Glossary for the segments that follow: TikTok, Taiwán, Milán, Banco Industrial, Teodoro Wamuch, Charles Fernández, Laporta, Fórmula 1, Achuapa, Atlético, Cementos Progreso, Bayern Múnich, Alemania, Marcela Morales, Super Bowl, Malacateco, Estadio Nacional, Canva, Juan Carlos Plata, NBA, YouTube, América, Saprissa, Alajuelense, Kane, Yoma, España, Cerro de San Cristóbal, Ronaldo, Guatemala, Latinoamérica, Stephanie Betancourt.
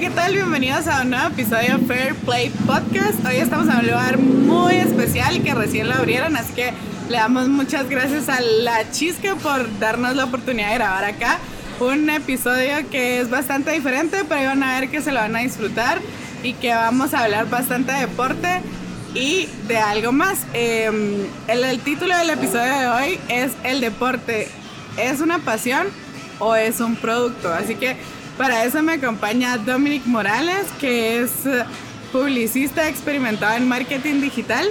Hola, ¿qué tal? Bienvenidos a un nuevo episodio de Fair Play Podcast. Hoy estamos en un lugar muy especial que recién lo abrieron, así que le damos muchas gracias a La Chisca por darnos la oportunidad de grabar acá. Un episodio que es bastante diferente, pero van a ver que se lo van a disfrutar y que vamos a hablar bastante de deporte y de algo más. El título del episodio de hoy es ¿el deporte es una pasión o es un producto? Así que para eso me acompaña Dominick Morales, que es publicista experimentado en marketing digital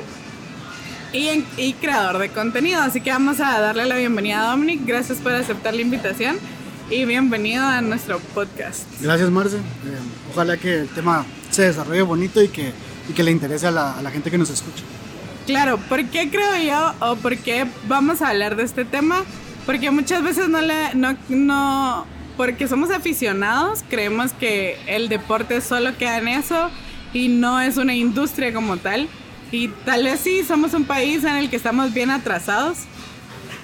y creador de contenido. Así que vamos a darle la bienvenida a Dominick. Gracias por aceptar la invitación y bienvenido a nuestro podcast. Gracias, Marce. Ojalá que el tema se desarrolle bonito y que le interese a la gente que nos escucha. Claro, ¿por qué creo yo o por qué vamos a hablar de este tema? Porque muchas veces porque somos aficionados, creemos que el deporte solo queda en eso y no es una industria como tal. Y tal vez sí, somos un país en el que estamos bien atrasados,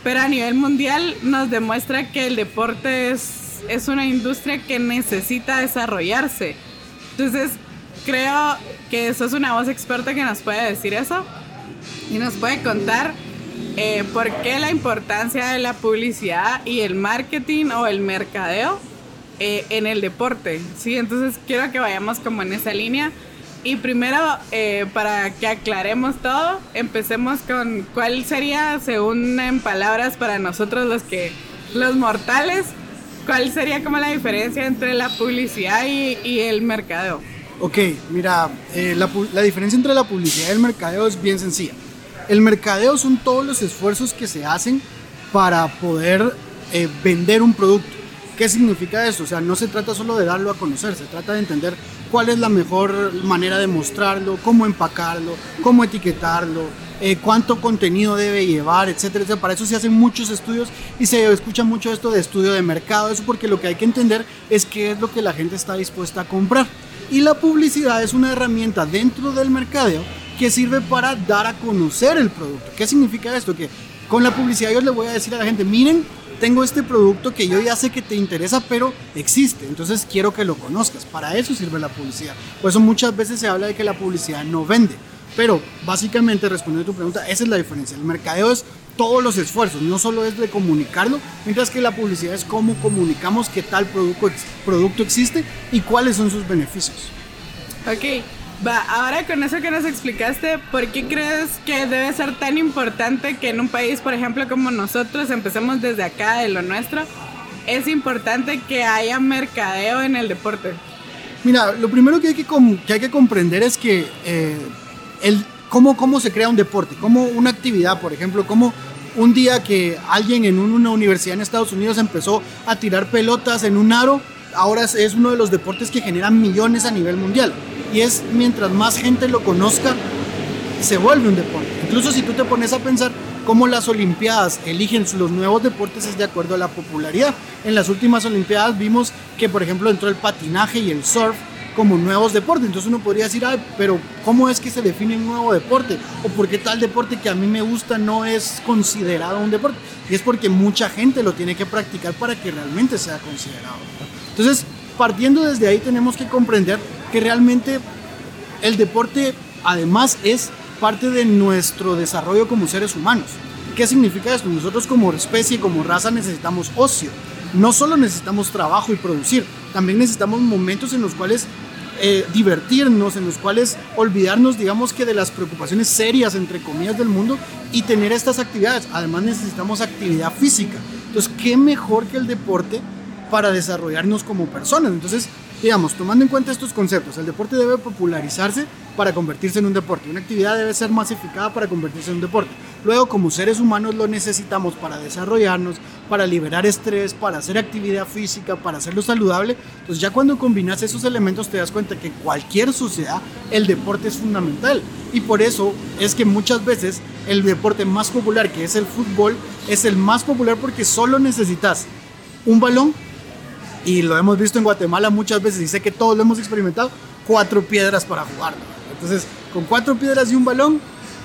pero a nivel mundial nos demuestra que el deporte es una industria que necesita desarrollarse. Entonces, creo que sos una voz experta que nos puede decir eso y nos puede contar ¿por qué la importancia de la publicidad y el marketing o el mercadeo en el deporte? ¿Sí? Entonces quiero que vayamos como en esa línea. Y primero, para que aclaremos todo, empecemos con cuál sería, según en palabras para nosotros los mortales, cuál sería como la diferencia entre la publicidad y el mercadeo. Ok, mira, la diferencia entre la publicidad y el mercadeo es bien sencilla. El mercadeo son todos los esfuerzos que se hacen para poder vender un producto. ¿Qué significa eso? O sea, no se trata solo de darlo a conocer, se trata de entender cuál es la mejor manera de mostrarlo, cómo empacarlo, cómo etiquetarlo, cuánto contenido debe llevar, etcétera, etcétera. Para eso se hacen muchos estudios y se escucha mucho esto de estudio de mercado. Eso porque lo que hay que entender es qué es lo que la gente está dispuesta a comprar. Y la publicidad es una herramienta dentro del mercadeo que sirve para dar a conocer el producto. ¿Qué significa esto? Que con la publicidad yo le voy a decir a la gente, miren, tengo este producto que yo ya sé que te interesa, pero existe, entonces quiero que lo conozcas. Para eso sirve la publicidad. Por eso muchas veces se habla de que la publicidad no vende. Pero básicamente, respondiendo a tu pregunta, esa es la diferencia. El mercadeo es todos los esfuerzos, no solo es de comunicarlo, mientras que la publicidad es cómo comunicamos que tal producto existe y cuáles son sus beneficios. Ok. Va, ahora con eso que nos explicaste, ¿por qué crees que debe ser tan importante que en un país, por ejemplo, como nosotros, empecemos desde acá, de lo nuestro, es importante que haya mercadeo en el deporte? Mira, lo primero que hay que comprender es que cómo se crea un deporte, cómo una actividad, por ejemplo, cómo un día que alguien en una universidad en Estados Unidos empezó a tirar pelotas en un aro, ahora es uno de los deportes que generan millones a nivel mundial. Y es mientras más gente lo conozca, se vuelve un deporte. Incluso si tú te pones a pensar cómo las Olimpiadas eligen los nuevos deportes es de acuerdo a la popularidad. En las últimas Olimpiadas vimos que, por ejemplo, entró el patinaje y el surf como nuevos deportes. Entonces uno podría decir, ay, pero ¿cómo es que se define un nuevo deporte? ¿O por qué tal deporte que a mí me gusta no es considerado un deporte? Y es porque mucha gente lo tiene que practicar para que realmente sea considerado. Entonces, partiendo desde ahí, tenemos que comprender que realmente el deporte además es parte de nuestro desarrollo como seres humanos. ¿Qué significa esto? Nosotros como especie, como raza, necesitamos ocio. No solo necesitamos trabajo y producir, también necesitamos momentos en los cuales divertirnos, en los cuales olvidarnos, digamos, que de las preocupaciones serias, entre comillas, del mundo y tener estas actividades. Además necesitamos actividad física. Entonces, ¿qué mejor que el deporte para desarrollarnos como personas? Entonces, digamos, tomando en cuenta estos conceptos, el deporte debe popularizarse para convertirse en un deporte. Una actividad debe ser masificada para convertirse en un deporte. Luego, como seres humanos, lo necesitamos para desarrollarnos, para liberar estrés, para hacer actividad física, para hacerlo saludable. Entonces, ya cuando combinas esos elementos, te das cuenta que en cualquier sociedad el deporte es fundamental. Y por eso es que muchas veces el deporte más popular, que es el fútbol, es el más popular porque solo necesitas un balón. Y lo hemos visto en Guatemala muchas veces, y sé que todos lo hemos experimentado, 4 piedras para jugar. Entonces, con 4 piedras y un balón,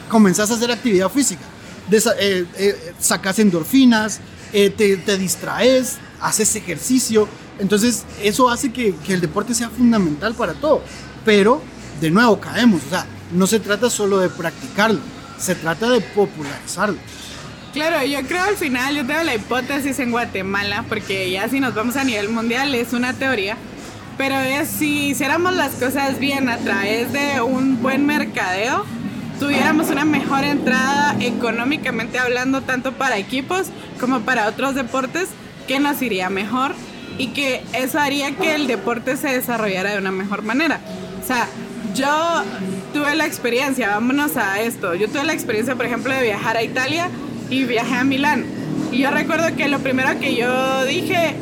comenzás a hacer actividad física. Sacas endorfinas, te distraes, haces ejercicio. Entonces eso hace que el deporte sea fundamental para todo. Pero de nuevo caemos, o sea, no se trata solo de practicarlo, se trata de popularizarlo. Claro, yo creo al final, yo tengo la hipótesis en Guatemala, porque ya si nos vamos a nivel mundial es una teoría, pero es si hiciéramos las cosas bien a través de un buen mercadeo, tuviéramos una mejor entrada económicamente hablando, tanto para equipos como para otros deportes, que nos iría mejor y que eso haría que el deporte se desarrollara de una mejor manera. O sea, yo tuve la experiencia, vámonos a esto, yo tuve la experiencia, por ejemplo, de viajar a Italia y viajé a Milán. Y yo recuerdo que lo primero que yo dije,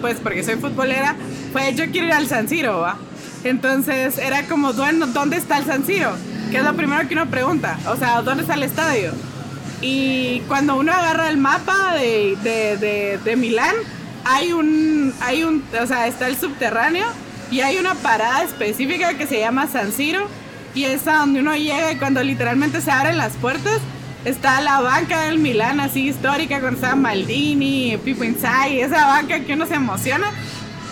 pues porque soy futbolera, fue yo quiero ir al San Siro, ¿va? Entonces era como, bueno, ¿dónde está el San Siro? Que es lo primero que uno pregunta, o sea, ¿dónde está el estadio? Y cuando uno agarra el mapa de Milán, hay un, o sea, está el subterráneo y hay una parada específica que se llama San Siro y es a donde uno llega y cuando literalmente se abren las puertas está la banca del Milán así histórica con San Maldini, Pipo Insai, esa banca que uno se emociona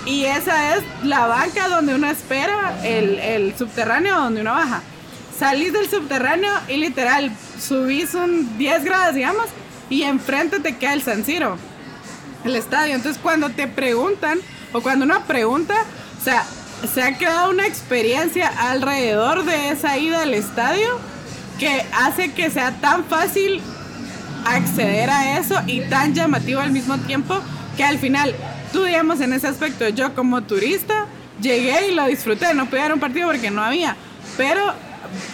y esa es la banca donde uno espera el subterráneo donde uno baja. Salís del subterráneo y literal subís un 10 grados, digamos, y enfrente te queda el San Siro, el estadio. Entonces cuando te preguntan o cuando uno pregunta, o sea, se ha creado una experiencia alrededor de esa ida al estadio que hace que sea tan fácil acceder a eso y tan llamativo al mismo tiempo que al final, tú digamos en ese aspecto, yo como turista llegué y lo disfruté, no pude ver un partido porque no había, pero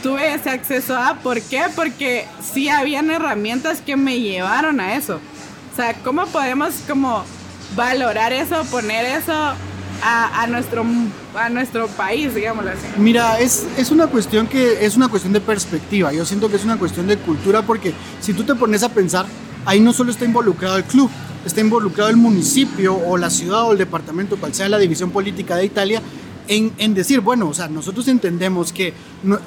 tuve ese acceso a, ¿por qué? Porque sí habían herramientas que me llevaron a eso. O sea, ¿cómo podemos como valorar eso, poner eso a nuestro país, digámoslo así? Mira, es una cuestión que es una cuestión de perspectiva. Yo siento que es una cuestión de cultura porque si tú te pones a pensar, ahí no solo está involucrado el club, está involucrado el municipio o la ciudad o el departamento, cual sea la división política de Italia, en decir, bueno, o sea, nosotros entendemos que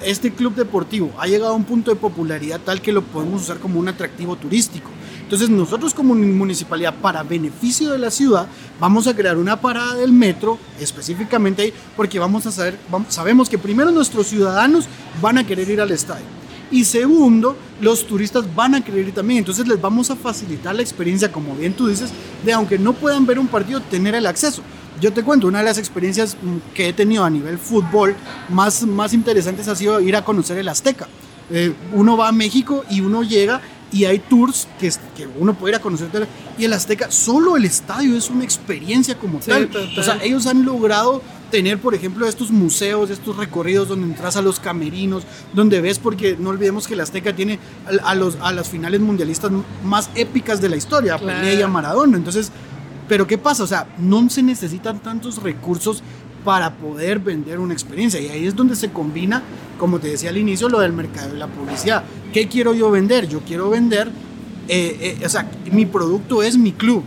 este club deportivo ha llegado a un punto de popularidad tal que lo podemos usar como un atractivo turístico. Entonces nosotros como municipalidad, para beneficio de la ciudad, vamos a crear una parada del metro específicamente ahí porque sabemos que primero nuestros ciudadanos van a querer ir al estadio y segundo, los turistas van a querer ir también. Entonces les vamos a facilitar la experiencia, como bien tú dices, de aunque no puedan ver un partido, tener el acceso. Yo te cuento, una de las experiencias que he tenido a nivel fútbol más interesantes ha sido ir a conocer el Azteca. Uno va a México y uno llega y hay tours que uno puede ir a conocer y el Azteca, solo el estadio es una experiencia como sí, tal. O sea, ellos han logrado tener, por ejemplo, estos museos, estos recorridos donde entras a los camerinos, donde ves, porque no olvidemos que el Azteca tiene a las finales mundialistas más épicas de la historia, claro. Pelé y a Maradona. Entonces, pero ¿qué pasa? O sea, no se necesitan tantos recursos para poder vender una experiencia. Y ahí es donde se combina, como te decía al inicio, lo del mercado y la publicidad. ¿Qué quiero yo vender? Yo quiero vender, o sea, mi producto es mi club.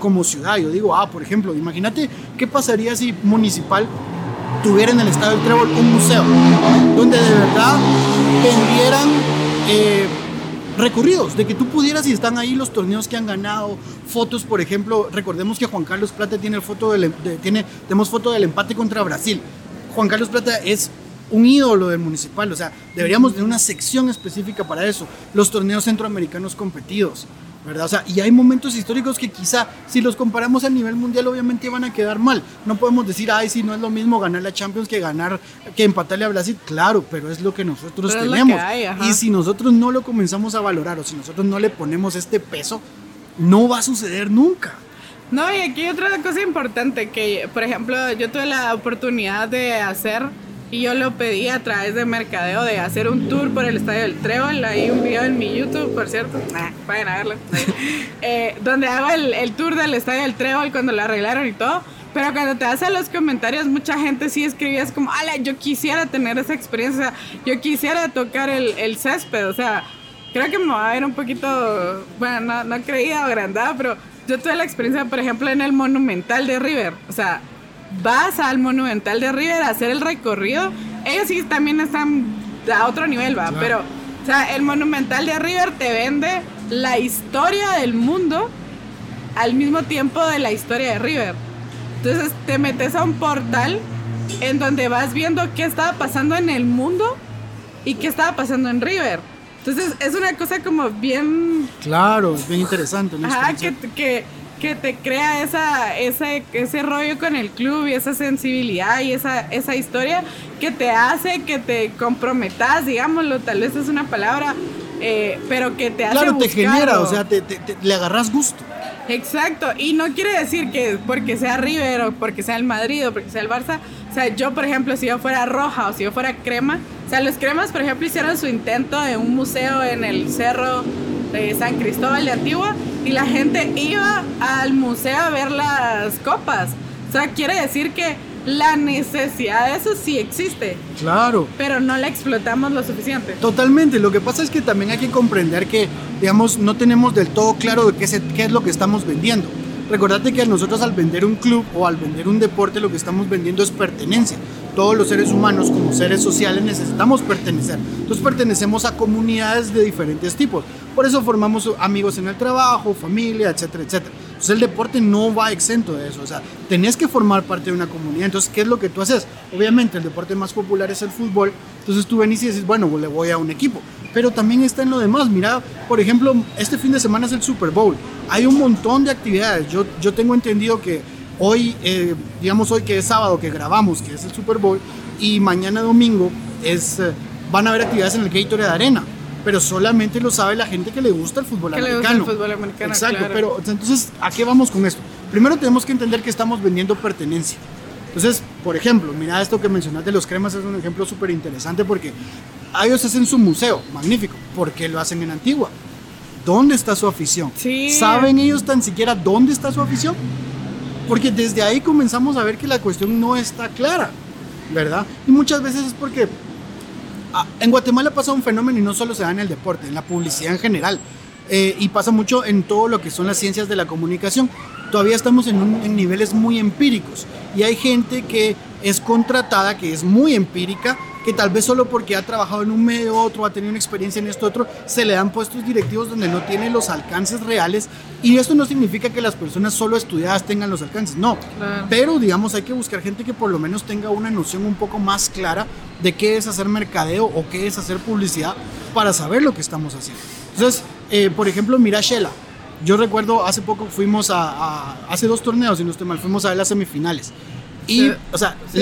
Como ciudad, yo digo, por ejemplo, imagínate qué pasaría si Municipal tuviera en el estadio del Trébol un museo donde de verdad vendieran recorridos, de que tú pudieras, y están ahí los torneos que han ganado, fotos, por ejemplo, recordemos que Juan Carlos Plata tenemos foto del empate contra Brasil. Juan Carlos Plata es un ídolo del Municipal, o sea, deberíamos tener una sección específica para eso, los torneos centroamericanos competidos, ¿verdad? O sea, y hay momentos históricos que quizá, si los comparamos a nivel mundial, obviamente van a quedar mal. No podemos decir, sí, no es lo mismo ganar la Champions que empatarle a Brasil. Claro, pero es lo que nosotros tenemos. Lo que hay, y si nosotros no lo comenzamos a valorar, o si nosotros no le ponemos este peso, no va a suceder nunca. No, y aquí hay otra cosa importante que, por ejemplo, yo tuve la oportunidad de hacer, y yo lo pedí a través de mercadeo, de hacer un tour por el estadio del Trébol. Hay un video en mi YouTube, por cierto, vayan a verlo, donde hago el tour del estadio del Trébol cuando lo arreglaron y todo. Pero cuando te vas a los comentarios, mucha gente sí escribía, es como, ala, yo quisiera tener esa experiencia, yo quisiera tocar el césped. O sea, creo que me va a ver un poquito, bueno, no creída o agrandada, pero yo tuve la experiencia, por ejemplo, en el Monumental de River. O sea, vas al Monumental de River a hacer el recorrido. Ellos sí también están a otro nivel, va, claro. Pero o sea, el Monumental de River te vende la historia del mundo al mismo tiempo de la historia de River. Entonces te metes a un portal en donde vas viendo qué estaba pasando en el mundo y qué estaba pasando en River. Entonces es una cosa como bien... Claro, bien interesante. Ajá, que te crea ese rollo con el club y esa sensibilidad y esa historia que te hace que te comprometas, digámoslo, tal vez es una palabra, pero que te hace buscarlo. Claro, te genera, o sea, le agarras gusto. Exacto, y no quiere decir que porque sea River o porque sea el Madrid o porque sea el Barça, o sea, yo por ejemplo, si yo fuera roja o si yo fuera crema, o sea, los cremas por ejemplo hicieron su intento de un museo en el cerro de San Cristóbal de Antigua y la gente iba al museo a ver las copas, o sea, quiere decir que la necesidad de eso sí existe. Claro. Pero no la explotamos lo suficiente. Totalmente. Lo que pasa es que también hay que comprender que, digamos, no tenemos del todo claro de qué es lo que estamos vendiendo. Recordate que nosotros al vender un club o al vender un deporte, lo que estamos vendiendo es pertenencia. Todos los seres humanos, como seres sociales, necesitamos pertenecer. Entonces pertenecemos a comunidades de diferentes tipos. Por eso formamos amigos en el trabajo, familia, etcétera, etcétera. Entonces el deporte no va exento de eso. O sea, tenés que formar parte de una comunidad. Entonces, ¿qué es lo que tú haces? Obviamente, el deporte más popular es el fútbol. Entonces tú venís y dices, bueno, le voy a un equipo. Pero también está en lo demás. Mira, por ejemplo, este fin de semana es el Super Bowl. Hay un montón de actividades. Yo tengo entendido que hoy, digamos hoy que es sábado, que grabamos, que es el Super Bowl, y mañana domingo van a haber actividades en el Gatorade Arena. Pero solamente lo sabe la gente que le gusta el fútbol americano. Que le gusta el fútbol americano, exacto, claro. Pero entonces, ¿a qué vamos con esto? Primero tenemos que entender que estamos vendiendo pertenencia. Entonces, por ejemplo, mira esto que mencionaste, los cremas es un ejemplo súper interesante porque a ellos hacen su museo, magnífico. ¿Por qué lo hacen en Antigua? ¿Dónde está su afición? Sí. ¿Saben ellos tan siquiera dónde está su afición? Porque desde ahí comenzamos a ver que la cuestión no está clara, ¿verdad? Y muchas veces es porque... en Guatemala pasa un fenómeno y no solo se da en el deporte, en la publicidad en general, y pasa mucho en todo lo que son las ciencias de la comunicación. Todavía estamos en niveles muy empíricos y hay gente que es contratada, que es muy empírica, que tal vez solo porque ha trabajado en un medio u otro, ha tenido una experiencia en esto otro, se le dan puestos directivos donde no tiene los alcances reales, y esto no significa que las personas solo estudiadas tengan los alcances, no, claro. Pero digamos hay que buscar gente que por lo menos tenga una noción un poco más clara de qué es hacer mercadeo o qué es hacer publicidad para saber lo que estamos haciendo. Entonces, por ejemplo, mira Xela, yo recuerdo hace poco fuimos hace 2 torneos, si no estoy mal, fuimos a ver las semifinales. Y, o sea, sí,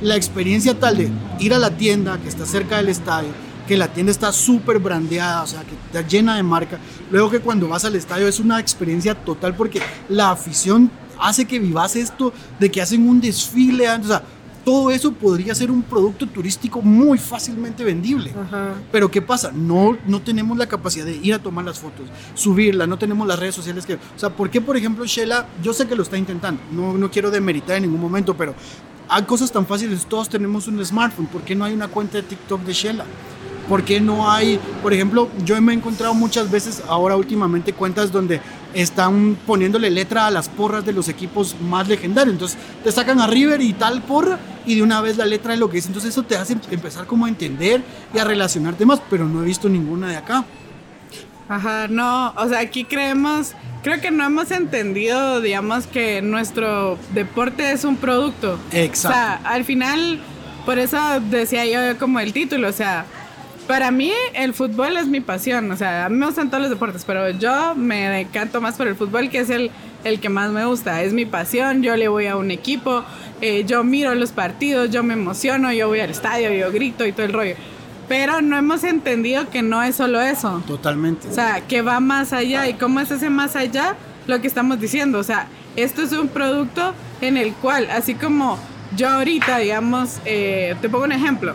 la experiencia tal de ir a la tienda que está cerca del estadio, que la tienda está súper brandeada, o sea, que está llena de marca. Luego que cuando vas al estadio es una experiencia total porque la afición hace que vivas esto de que hacen un desfile, o sea, todo eso podría ser un producto turístico muy fácilmente vendible. Ajá. Pero ¿qué pasa? No tenemos la capacidad de ir a tomar las fotos, subirla, no tenemos las redes sociales que... O sea, ¿por qué, por ejemplo, Xela? Yo sé que lo está intentando, no quiero demeritar en ningún momento, pero hay cosas tan fáciles, todos tenemos un smartphone, ¿por qué no hay una cuenta de TikTok de Xela? ¿Por qué no hay, por ejemplo, yo me he encontrado muchas veces ahora últimamente cuentas donde están poniéndole letra a las porras de los equipos más legendarios? Entonces te sacan a River y tal porra y de una vez la letra de lo que dice. Entonces eso te hace empezar como a entender y a relacionarte más, pero no he visto ninguna de acá. Ajá, no, o sea, aquí creo que no hemos entendido, digamos, que nuestro deporte es un producto. Exacto. O sea, al final, por eso decía yo como el título, o sea... Para mí el fútbol es mi pasión, o sea, a mí me gustan todos los deportes, pero yo me encanto más por el fútbol, que es el que más me gusta, es mi pasión, yo le voy a un equipo, yo miro los partidos, yo me emociono, yo voy al estadio, yo grito y todo el rollo, pero no hemos entendido que no es solo eso. Totalmente. O sea, que va más allá, y cómo es ese más allá lo que estamos diciendo, o sea, esto es un producto en el cual, así como yo ahorita, digamos, te pongo un ejemplo,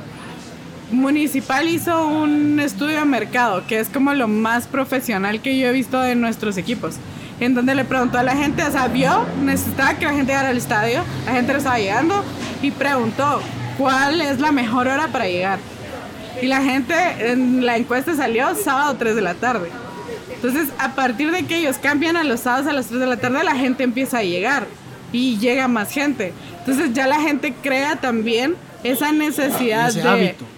Municipal hizo un estudio de mercado, que es como lo más profesional que yo he visto de nuestros equipos, en donde le preguntó a la gente, o sea, vio, necesitaba que la gente llegara al estadio, la gente lo estaba llegando, y preguntó cuál es la mejor hora para llegar. Y la gente, en la encuesta salió sábado 3 de la tarde. Entonces, a partir de que ellos cambian a los sábados a las 3 de la tarde, la gente empieza a llegar, y llega más gente. Entonces, ya la gente crea también esa necesidad,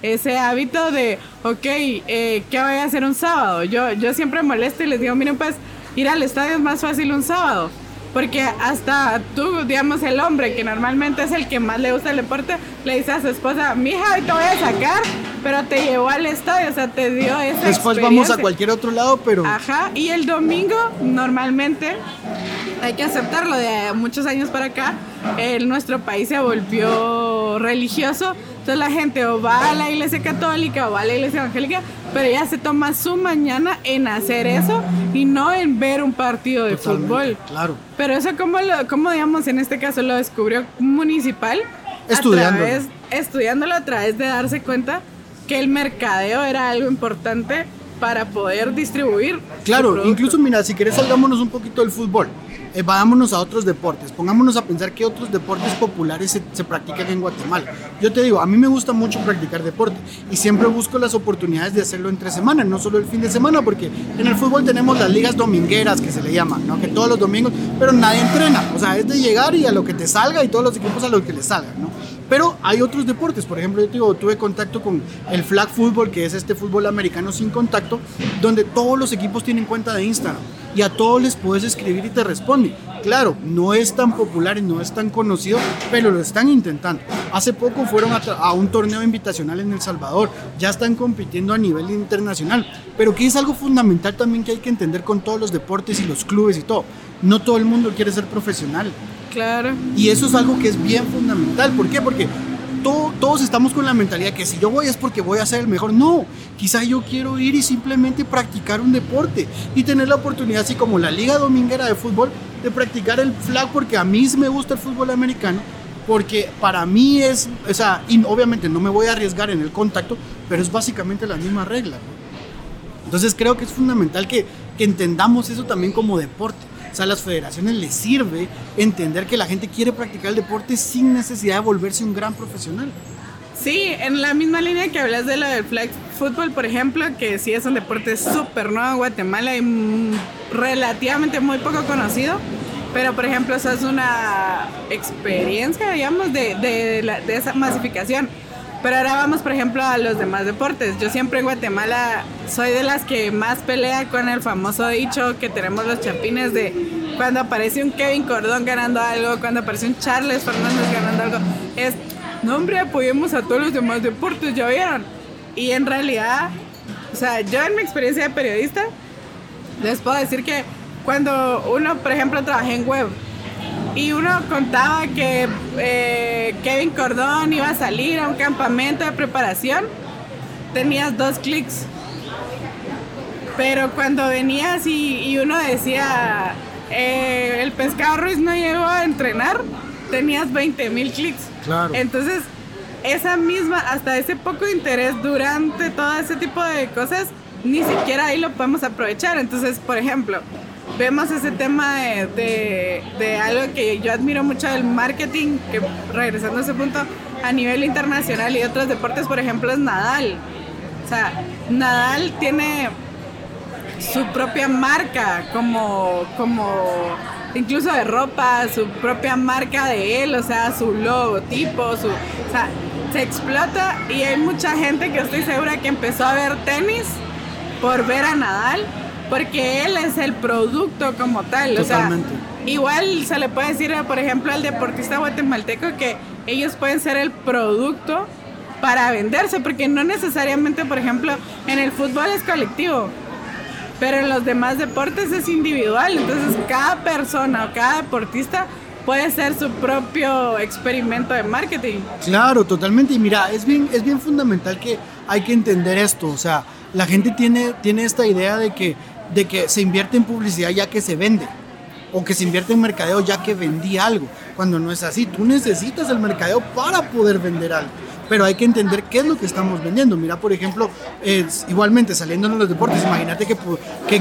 ese hábito de, ok, ¿qué voy a hacer un sábado? Yo siempre molesto y les digo, miren pues, ir al estadio es más fácil un sábado, porque hasta tú, digamos, el hombre que normalmente es el que más le gusta el deporte, le dice a su esposa, mija, hoy te voy a sacar, pero te llevó al estadio, o sea, te dio esa experiencia. Después vamos a cualquier otro lado, pero... Ajá, y el domingo, normalmente, hay que aceptarlo, de muchos años para acá, nuestro país se volvió religioso, entonces la gente o va a la iglesia católica o va a la iglesia evangélica, pero ella se toma su mañana en hacer eso y no en ver un partido de fútbol. Claro. Pero eso, como digamos, en este caso lo descubrió Municipal, estudiándolo a través de darse cuenta que el mercadeo era algo importante para poder distribuir. Claro, incluso mira, si querés salgámonos un poquito del fútbol, vámonos a otros deportes, pongámonos a pensar qué otros deportes populares se practican en Guatemala. Yo te digo, a mí me gusta mucho practicar deporte y siempre busco las oportunidades de hacerlo entre semana, no solo el fin de semana, porque en el fútbol tenemos las ligas domingueras que se le llaman, ¿no? Que todos los domingos, pero nadie entrena, o sea, es de llegar y a lo que te salga y todos los equipos a lo que les salga, ¿no? Pero hay otros deportes, por ejemplo, yo te digo, tuve contacto con el flag football, que es este fútbol americano sin contacto, donde todos los equipos tienen cuenta de Instagram y a todos les puedes escribir y te responden. Claro, no es tan popular y no es tan conocido, pero lo están intentando. Hace poco fueron a un torneo invitacional en El Salvador, ya están compitiendo a nivel internacional, pero que es algo fundamental también que hay que entender con todos los deportes y los clubes y todo. No todo el mundo quiere ser profesional. Claro. Y eso es algo que es bien fundamental. ¿Por qué? Porque todos estamos con la mentalidad que si yo voy es porque voy a ser el mejor. No, quizá yo quiero ir y simplemente practicar un deporte y tener la oportunidad, así como la liga dominguera de fútbol, de practicar el flag, porque a mí me gusta el fútbol americano, porque para mí es, o sea, y obviamente no me voy a arriesgar en el contacto, pero es básicamente la misma regla. Entonces creo que es fundamental que entendamos eso también como deporte. O sea, a las federaciones les sirve entender que la gente quiere practicar el deporte sin necesidad de volverse un gran profesional. Sí, en la misma línea que hablas de lo del flag football, por ejemplo, que sí es un deporte súper nuevo en Guatemala y relativamente muy poco conocido, pero por ejemplo, esa es una experiencia, digamos, de esa masificación. Pero ahora vamos, por ejemplo, a los demás deportes. Yo siempre en Guatemala soy de las que más pelea con el famoso dicho que tenemos los chapines de cuando aparece un Kevin Cordón ganando algo, cuando aparece un Charles Fernández ganando algo. Es, no hombre, apoyemos a todos los demás deportes, ¿ya vieron? Y en realidad, o sea, yo en mi experiencia de periodista, les puedo decir que cuando uno, por ejemplo, trabajé en web, y uno contaba que Kevin Cordón iba a salir a un campamento de preparación, tenías 2 clics. Pero cuando venías y uno decía, el pescado Ruiz no llegó a entrenar, tenías 20,000 clics. Claro. Entonces, esa misma, hasta ese poco interés durante todo ese tipo de cosas, ni siquiera ahí lo podemos aprovechar. Entonces, por ejemplo, vemos ese tema de algo que yo admiro mucho del marketing, que regresando a ese punto, a nivel internacional y otros deportes, por ejemplo, es Nadal. O sea, Nadal tiene su propia marca, como incluso de ropa, su propia marca de él, o sea, su logotipo, o sea, se explota y hay mucha gente que estoy segura que empezó a ver tenis por ver a Nadal, porque él es el producto como tal. Totalmente. O sea, igual se le puede decir, por ejemplo, al deportista guatemalteco que ellos pueden ser el producto para venderse, porque no necesariamente, por ejemplo, en el fútbol es colectivo, pero en los demás deportes es individual, entonces cada persona o cada deportista puede ser su propio experimento de marketing. Claro, totalmente, y mira, es bien fundamental que hay que entender esto, o sea, la gente tiene esta idea de que se invierte en publicidad ya que se vende, o que se invierte en mercadeo ya que vendí algo, cuando no es así. Tú necesitas el mercadeo para poder vender algo, pero hay que entender qué es lo que estamos vendiendo. Mira, por ejemplo, igualmente saliéndonos de los deportes, imagínate que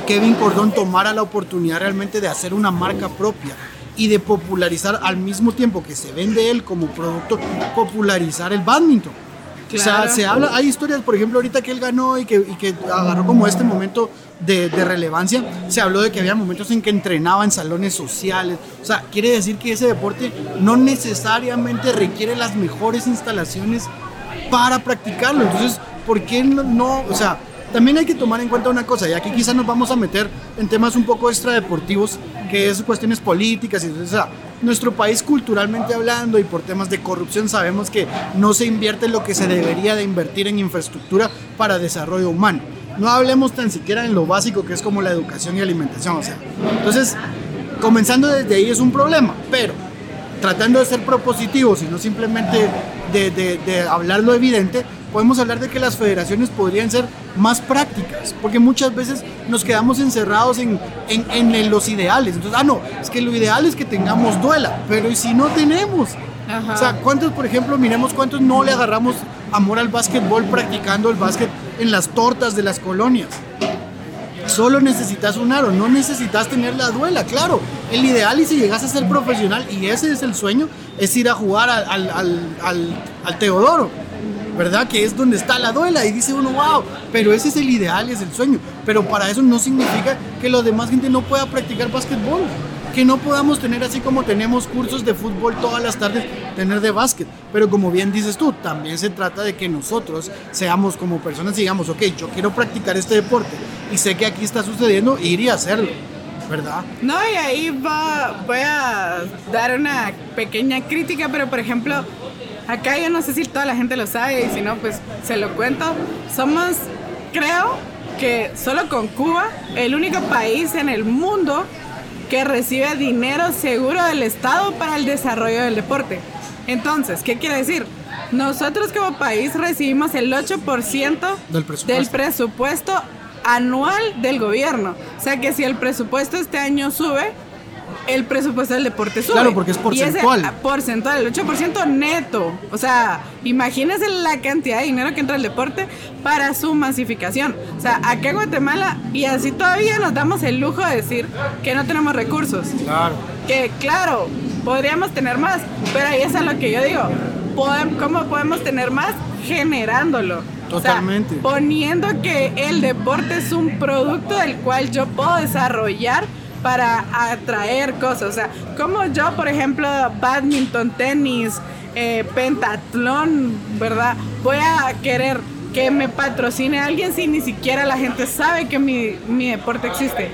Kevin Cordón tomara la oportunidad realmente de hacer una marca propia y de popularizar, al mismo tiempo que se vende él como producto, popularizar el badminton. Claro. O sea, se habla, hay historias, por ejemplo, ahorita que él ganó y que agarró como este momento de relevancia, se habló de que había momentos en que entrenaba en salones sociales. O sea, quiere decir que ese deporte no necesariamente requiere las mejores instalaciones para practicarlo. Entonces, ¿por qué no? O sea, También hay que tomar en cuenta una cosa, y aquí quizás nos vamos a meter en temas un poco extradeportivos, que es cuestiones políticas, y o sea, nuestro país culturalmente hablando y por temas de corrupción sabemos que no se invierte lo que se debería de invertir en infraestructura para desarrollo humano. No hablemos tan siquiera en lo básico que es como la educación y alimentación, o sea, entonces comenzando desde ahí es un problema, pero tratando de ser propositivos y no simplemente de hablar lo evidente, podemos hablar de que las federaciones podrían ser más prácticas, porque muchas veces nos quedamos encerrados en los ideales. Entonces, no, es que lo ideal es que tengamos duela, pero ¿y si no tenemos? Ajá. O sea, ¿cuántos, por ejemplo, miremos cuántos no le agarramos amor al básquetbol practicando el básquet en las tortas de las colonias? Solo necesitas un aro, no necesitas tener la duela, claro. El ideal, y si llegas a ser profesional, y ese es el sueño, es ir a jugar al Teodoro, ¿verdad? Que es donde está la duela, y dice uno, wow, pero ese es el ideal, es el sueño. Pero para eso no significa que la demás gente no pueda practicar básquetbol, que no podamos tener, así como tenemos cursos de fútbol todas las tardes, tener de básquet. Pero como bien dices tú, también se trata de que nosotros seamos como personas, digamos, ok, yo quiero practicar este deporte y sé que aquí está sucediendo, ir y hacerlo, ¿verdad? No, y ahí voy a dar una pequeña crítica, pero por ejemplo, acá yo no sé si toda la gente lo sabe, y si no, pues se lo cuento. Somos, creo que solo con Cuba, el único país en el mundo que recibe dinero seguro del Estado para el desarrollo del deporte. Entonces, ¿qué quiere decir? Nosotros como país recibimos el 8% del presupuesto anual del gobierno. O sea que si el presupuesto este año sube, el presupuesto del deporte sube. Claro, porque es porcentual. Y es el porcentual, el 8% neto. O sea, imagínense la cantidad de dinero que entra al deporte para su masificación. O sea, acá en Guatemala, y así todavía nos damos el lujo de decir que no tenemos recursos. Claro. Que claro, podríamos tener más, pero ahí es a lo que yo digo. ¿Cómo podemos tener más? Generándolo. Totalmente. O sea, poniendo que el deporte es un producto del cual yo puedo desarrollar para atraer cosas, o sea, como yo, por ejemplo, badminton, tenis, pentatlón, ¿verdad? Voy a querer que me patrocine alguien si ni siquiera la gente sabe que mi deporte existe.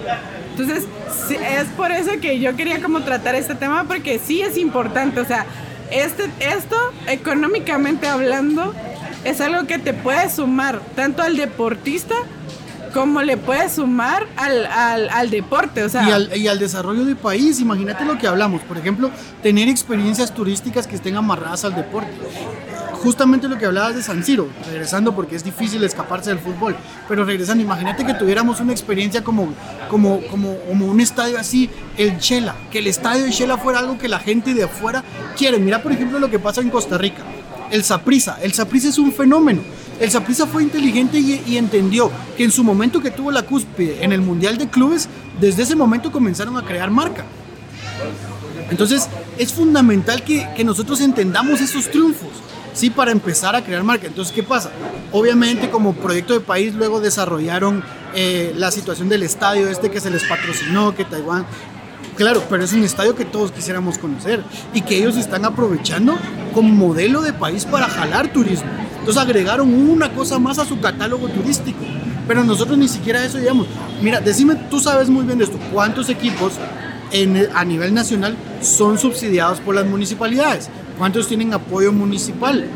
Entonces, es por eso que yo quería como tratar este tema, porque sí es importante, o sea, esto económicamente hablando es algo que te puede sumar tanto al deportista cómo le puedes sumar al deporte, o sea, y al desarrollo del país. Imagínate lo que hablamos, por ejemplo, tener experiencias turísticas que estén amarradas al deporte. Justamente lo que hablabas de San Siro, regresando, porque es difícil escaparse del fútbol, pero regresando, imagínate que tuviéramos una experiencia como un estadio así, el Xela, que el estadio de Xela fuera algo que la gente de afuera quiere. Mira, por ejemplo, lo que pasa en Costa Rica, el Saprissa es un fenómeno. El Saprissa fue inteligente y entendió que en su momento que tuvo la cúspide en el Mundial de Clubes, desde ese momento comenzaron a crear marca. Entonces, es fundamental que nosotros entendamos esos triunfos, ¿sí? Para empezar a crear marca. Entonces, ¿qué pasa? Obviamente, como proyecto de país, luego desarrollaron la situación del estadio este que se les patrocinó, que Taiwán... Claro, pero es un estadio que todos quisiéramos conocer y que ellos están aprovechando como modelo de país para jalar turismo. Entonces agregaron una cosa más a su catálogo turístico, pero nosotros ni siquiera eso, digamos. Mira, decime, tú sabes muy bien de esto, ¿cuántos equipos a nivel nacional son subsidiados por las municipalidades? ¿Cuántos tienen apoyo municipal?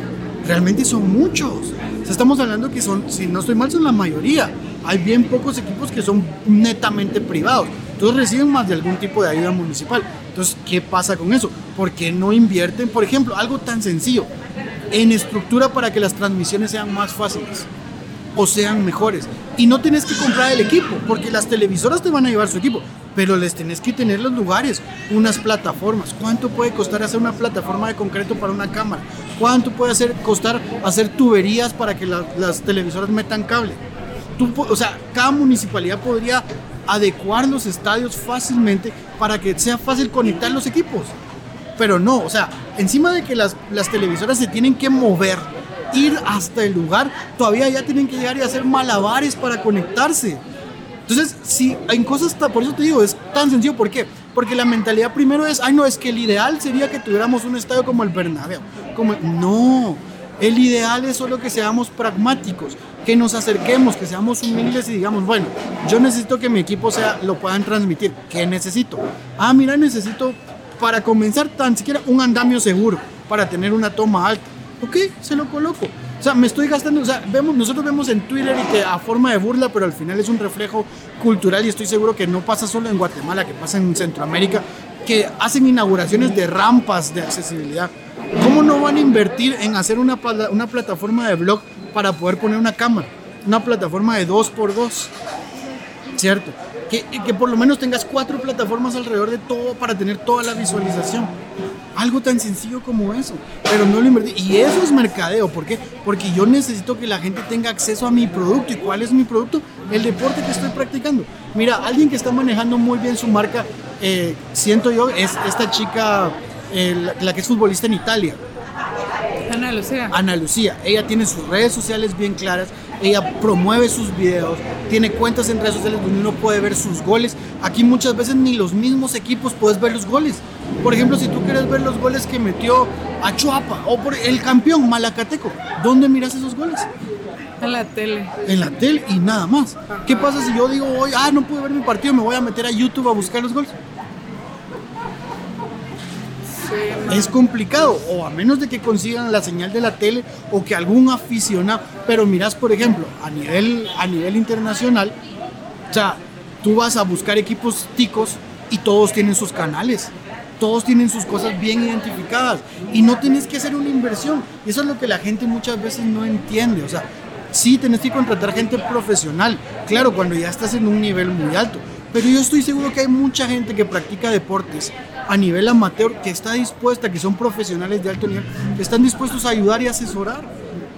Realmente son muchos. O sea, estamos hablando que son, si no estoy mal, son la mayoría. Hay bien pocos equipos que son netamente privados. Todos reciben más de algún tipo de ayuda municipal. Entonces, ¿qué pasa con eso? ¿Por qué no invierten, por ejemplo, algo tan sencillo, en estructura para que las transmisiones sean más fáciles o sean mejores? Y no tenés que comprar el equipo, porque las televisoras te van a llevar su equipo, pero les tenés que tener los lugares, unas plataformas. ¿Cuánto puede costar hacer una plataforma de concreto para una cámara? ¿Cuánto puede costar hacer tuberías para que las televisoras metan cable? O sea, cada municipalidad podría adecuar los estadios fácilmente para que sea fácil conectar los equipos, pero no, o sea, encima de que las televisoras se tienen que mover, ir hasta el lugar, todavía ya tienen que llegar y hacer malabares para conectarse. Entonces, si en cosas, por eso te digo, es tan sencillo. ¿Por qué? Porque la mentalidad primero es, no, es que el ideal sería que tuviéramos un estadio como el Bernabéu, como no, El ideal es solo que seamos pragmáticos, que nos acerquemos, que seamos humildes y digamos, bueno, yo necesito que mi equipo sea, lo puedan transmitir. ¿Qué necesito? Ah, mira, necesito, para comenzar, tan siquiera un andamio seguro, para tener una toma alta. Ok, se lo coloco. O sea, me estoy gastando, o sea, nosotros vemos en Twitter y que a forma de burla, pero al final es un reflejo cultural, y estoy seguro que no pasa solo en Guatemala, que pasa en Centroamérica, que hacen inauguraciones de rampas de accesibilidad. ¿Cómo no van a invertir en hacer una plataforma de blog para poder poner una cámara? Una plataforma de 2x2, ¿cierto? Que por lo menos tengas 4 plataformas alrededor de todo para tener toda la visualización. Algo tan sencillo como eso, pero no lo invertí. Y eso es mercadeo. ¿Por qué? Porque yo necesito que la gente tenga acceso a mi producto. ¿Y cuál es mi producto? El deporte que estoy practicando. Mira, alguien que está manejando muy bien su marca, siento yo, es esta chica, la que es futbolista en Italia. Ana Lucía. Ella tiene sus redes sociales bien claras, ella promueve sus videos, tiene cuentas en redes sociales donde uno puede ver sus goles. Aquí muchas veces ni los mismos equipos puedes ver los goles. Por ejemplo, si tú quieres ver los goles que metió Achuapa o por el campeón Malacateco, ¿dónde miras esos goles? En la tele y nada más. Ajá. ¿Qué pasa si yo digo hoy, no pude ver mi partido, me voy a meter a YouTube a buscar los goles? Es complicado, o a menos de que consigan la señal de la tele o que algún aficionado, pero miras, por ejemplo, a nivel internacional, o sea, tú vas a buscar equipos ticos y todos tienen sus canales, todos tienen sus cosas bien identificadas y no tienes que hacer una inversión. Eso es lo que la gente muchas veces no entiende. O sea, sí tenés que contratar gente profesional, claro, cuando ya estás en un nivel muy alto, pero yo estoy seguro que hay mucha gente que practica deportes a nivel amateur, que está dispuesta, que son profesionales de alto nivel, que están dispuestos a ayudar y asesorar.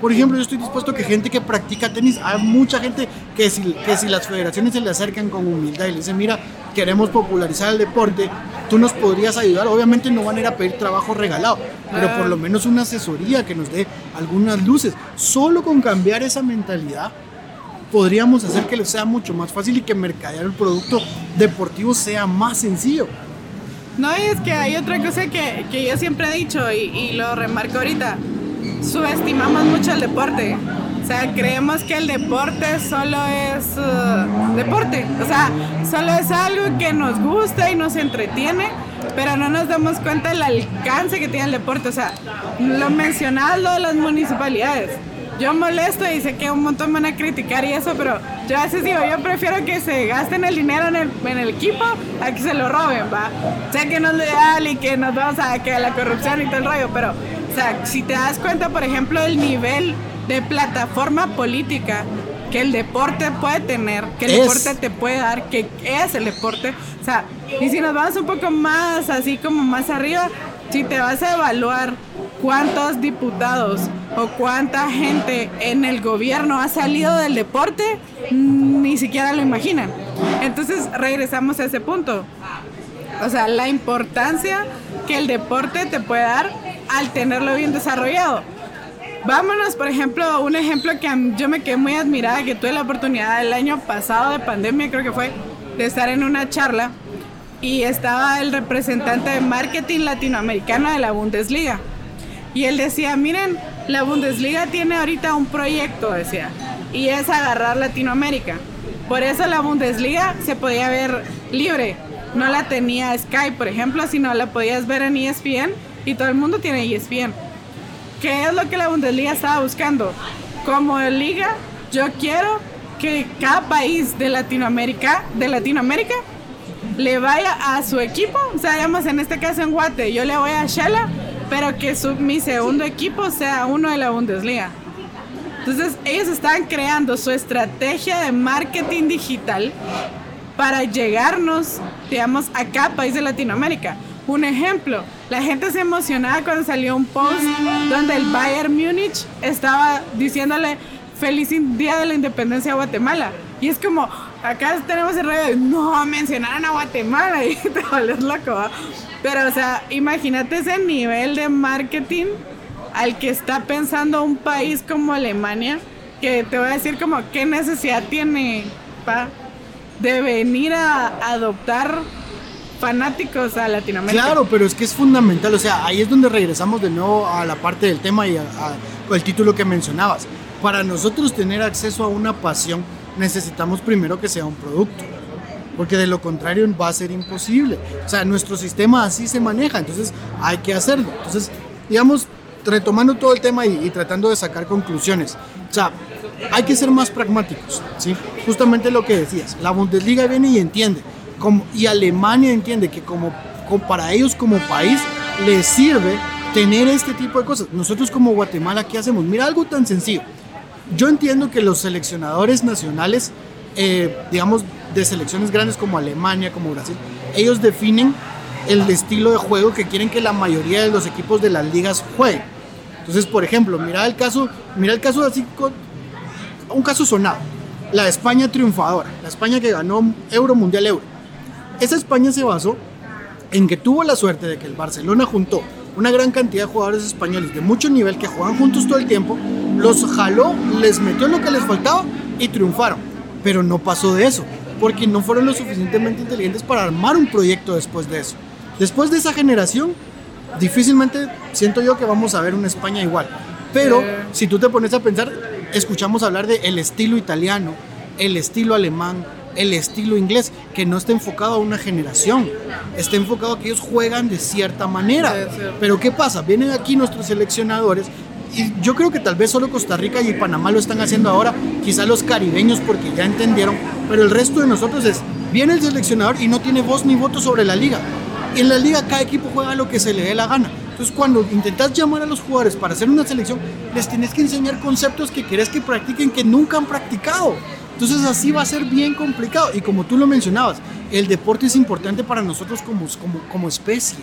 Por ejemplo, yo estoy dispuesto que gente que practica tenis, hay mucha gente que si las federaciones se le acercan con humildad y le dicen, mira, queremos popularizar el deporte, tú nos podrías ayudar. Obviamente no van a ir a pedir trabajo regalado, pero por lo menos una asesoría que nos dé algunas luces. Solo con cambiar esa mentalidad podríamos hacer que sea mucho más fácil y que mercadear el producto deportivo sea más sencillo. No, y es que hay otra cosa que yo siempre he dicho y lo remarco ahorita. Subestimamos mucho el deporte. O sea, creemos que el deporte solo es deporte. O sea, solo es algo que nos gusta y nos entretiene, pero no nos damos cuenta del alcance que tiene el deporte. O sea, lo mencionabas, lo de las municipalidades. Yo molesto y sé que un montón me van a criticar y eso, pero yo a veces digo, yo prefiero que se gasten el dinero en el equipo a que se lo roben, ¿va? O sea, que no es legal y que nos vamos a la corrupción y todo el rollo, pero, o sea, si te das cuenta, por ejemplo, del nivel de plataforma política que el deporte puede tener, que el deporte te puede dar, que es el deporte, o sea, y si nos vamos un poco más, así como más arriba, si te vas a evaluar cuántos diputados o cuánta gente en el gobierno ha salido del deporte, ni siquiera lo imaginan. Entonces regresamos a ese punto. O sea, la importancia que el deporte te puede dar al tenerlo bien desarrollado. Vámonos, por ejemplo, un ejemplo que yo me quedé muy admirada, que tuve la oportunidad el año pasado de pandemia, creo que fue, de estar en una charla y estaba el representante de marketing latinoamericano de la Bundesliga. Y él decía, miren, la Bundesliga tiene ahorita un proyecto, decía, y es agarrar Latinoamérica. Por eso la Bundesliga se podía ver libre. No la tenía Sky, por ejemplo, sino la podías ver en ESPN, y todo el mundo tiene ESPN. ¿Qué es lo que la Bundesliga estaba buscando? Como liga, yo quiero que cada país de Latinoamérica le vaya a su equipo. O sea, digamos, en este caso en Guate, yo le voy a Xela, pero que mi segundo equipo sea uno de la Bundesliga. Entonces ellos estaban creando su estrategia de marketing digital para llegarnos, digamos, a cada país de Latinoamérica. Un ejemplo, la gente se emocionaba cuando salió un post donde el Bayern Múnich estaba diciéndole feliz día de la independencia a Guatemala. Y es como, acá tenemos el rollo de no mencionaron a Guatemala y te vuelves loco, ¿eh? Pero, o sea, imagínate ese nivel de marketing al que está pensando un país como Alemania, que te voy a decir como qué necesidad tiene de venir a adoptar fanáticos a Latinoamérica. Claro, pero es que es fundamental, o sea, ahí es donde regresamos de nuevo a la parte del tema y al título que mencionabas. Para nosotros tener acceso a una pasión necesitamos primero que sea un producto, porque de lo contrario va a ser imposible. O sea, nuestro sistema así se maneja, entonces hay que hacerlo. Entonces, digamos, retomando todo el tema y tratando de sacar conclusiones, o sea, hay que ser más pragmáticos, ¿sí? Justamente lo que decías, la Bundesliga viene y entiende, y Alemania entiende que como para ellos como país les sirve tener este tipo de cosas. Nosotros como Guatemala, ¿qué hacemos? Mira, algo tan sencillo. Yo entiendo que los seleccionadores nacionales, digamos, de selecciones grandes como Alemania, como Brasil, ellos definen el estilo de juego que quieren que la mayoría de los equipos de las ligas jueguen. Entonces, por ejemplo, mira el caso así, un caso sonado, la España triunfadora, la España que ganó Euro, Mundial, Euro. Esa España se basó en que tuvo la suerte de que el Barcelona juntó una gran cantidad de jugadores españoles de mucho nivel que juegan juntos todo el tiempo, los jaló, les metió lo que les faltaba y triunfaron. Pero no pasó de eso, porque no fueron lo suficientemente inteligentes para armar un proyecto después de eso. Después de esa generación, difícilmente siento yo que vamos a ver una España igual. Pero si tú te pones a pensar, escuchamos hablar de el estilo italiano, el estilo alemán, el estilo inglés, que no está enfocado a una generación, está enfocado a que ellos juegan de cierta manera. Sí. Pero ¿qué pasa? Vienen aquí nuestros seleccionadores, y yo creo que tal vez solo Costa Rica y Panamá lo están haciendo ahora, quizá los caribeños porque ya entendieron, pero el resto de nosotros es, viene el seleccionador y no tiene voz ni voto sobre la liga. En la liga cada equipo juega lo que se le dé la gana. Entonces, cuando intentas llamar a los jugadores para hacer una selección, les tienes que enseñar conceptos que querés que practiquen que nunca han practicado. Entonces, así va a ser bien complicado. Y como tú lo mencionabas, el deporte es importante para nosotros como especie,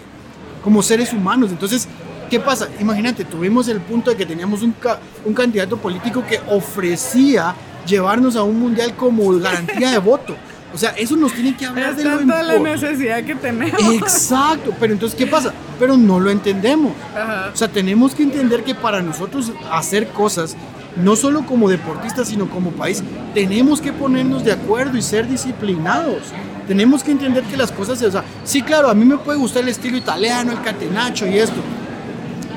como seres humanos. Entonces, ¿qué pasa? Imagínate, tuvimos el punto de que teníamos un candidato político que ofrecía llevarnos a un mundial como garantía de voto. O sea, eso nos tiene que hablar de lo importante. Es tanta la necesidad que tenemos. Exacto, pero entonces, ¿qué pasa? Pero no lo entendemos. Ajá. O sea, tenemos que entender que para nosotros hacer cosas, no solo como deportistas, sino como país, tenemos que ponernos de acuerdo y ser disciplinados. Tenemos que entender que las cosas, o sea, sí, claro, a mí me puede gustar el estilo italiano, el catenaccio y esto,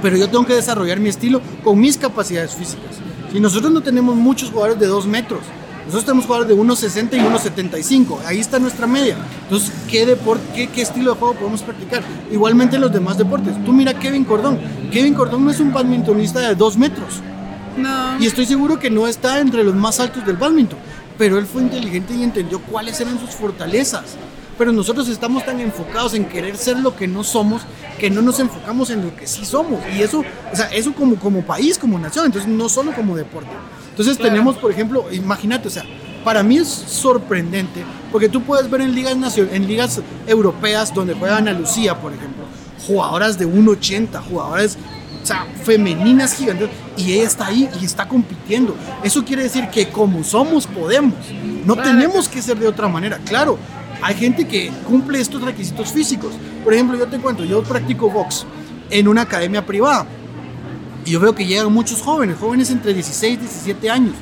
pero yo tengo que desarrollar mi estilo con mis capacidades físicas. Y nosotros no tenemos muchos jugadores de 2 metros. Nosotros tenemos jugadores de 1.60 y 1.75. Ahí está nuestra media. Entonces, ¿qué estilo de juego podemos practicar? Igualmente los demás deportes. Tú mira Kevin Cordón. Kevin Cordón no es un badmintonista de 2 metros. No. Y estoy seguro que no está entre los más altos del badminton. Pero él fue inteligente y entendió cuáles eran sus fortalezas. Pero nosotros estamos tan enfocados en querer ser lo que no somos, que no nos enfocamos en lo que sí somos. Y eso, o sea, eso como país, como nación, entonces no solo como deporte. Entonces claro, tenemos, por ejemplo, imagínate, o sea, para mí es sorprendente, porque tú puedes ver en ligas europeas donde juegan a Lucía, por ejemplo, jugadoras de 1.80, jugadoras, o sea, femeninas gigantes, y ella está ahí y está compitiendo. Eso quiere decir que como somos, podemos. No claro, tenemos que ser de otra manera, claro. Hay gente que cumple estos requisitos físicos. Por ejemplo, yo te cuento, yo practico box en una academia privada y yo veo que llegan muchos jóvenes entre 16 y 17 años,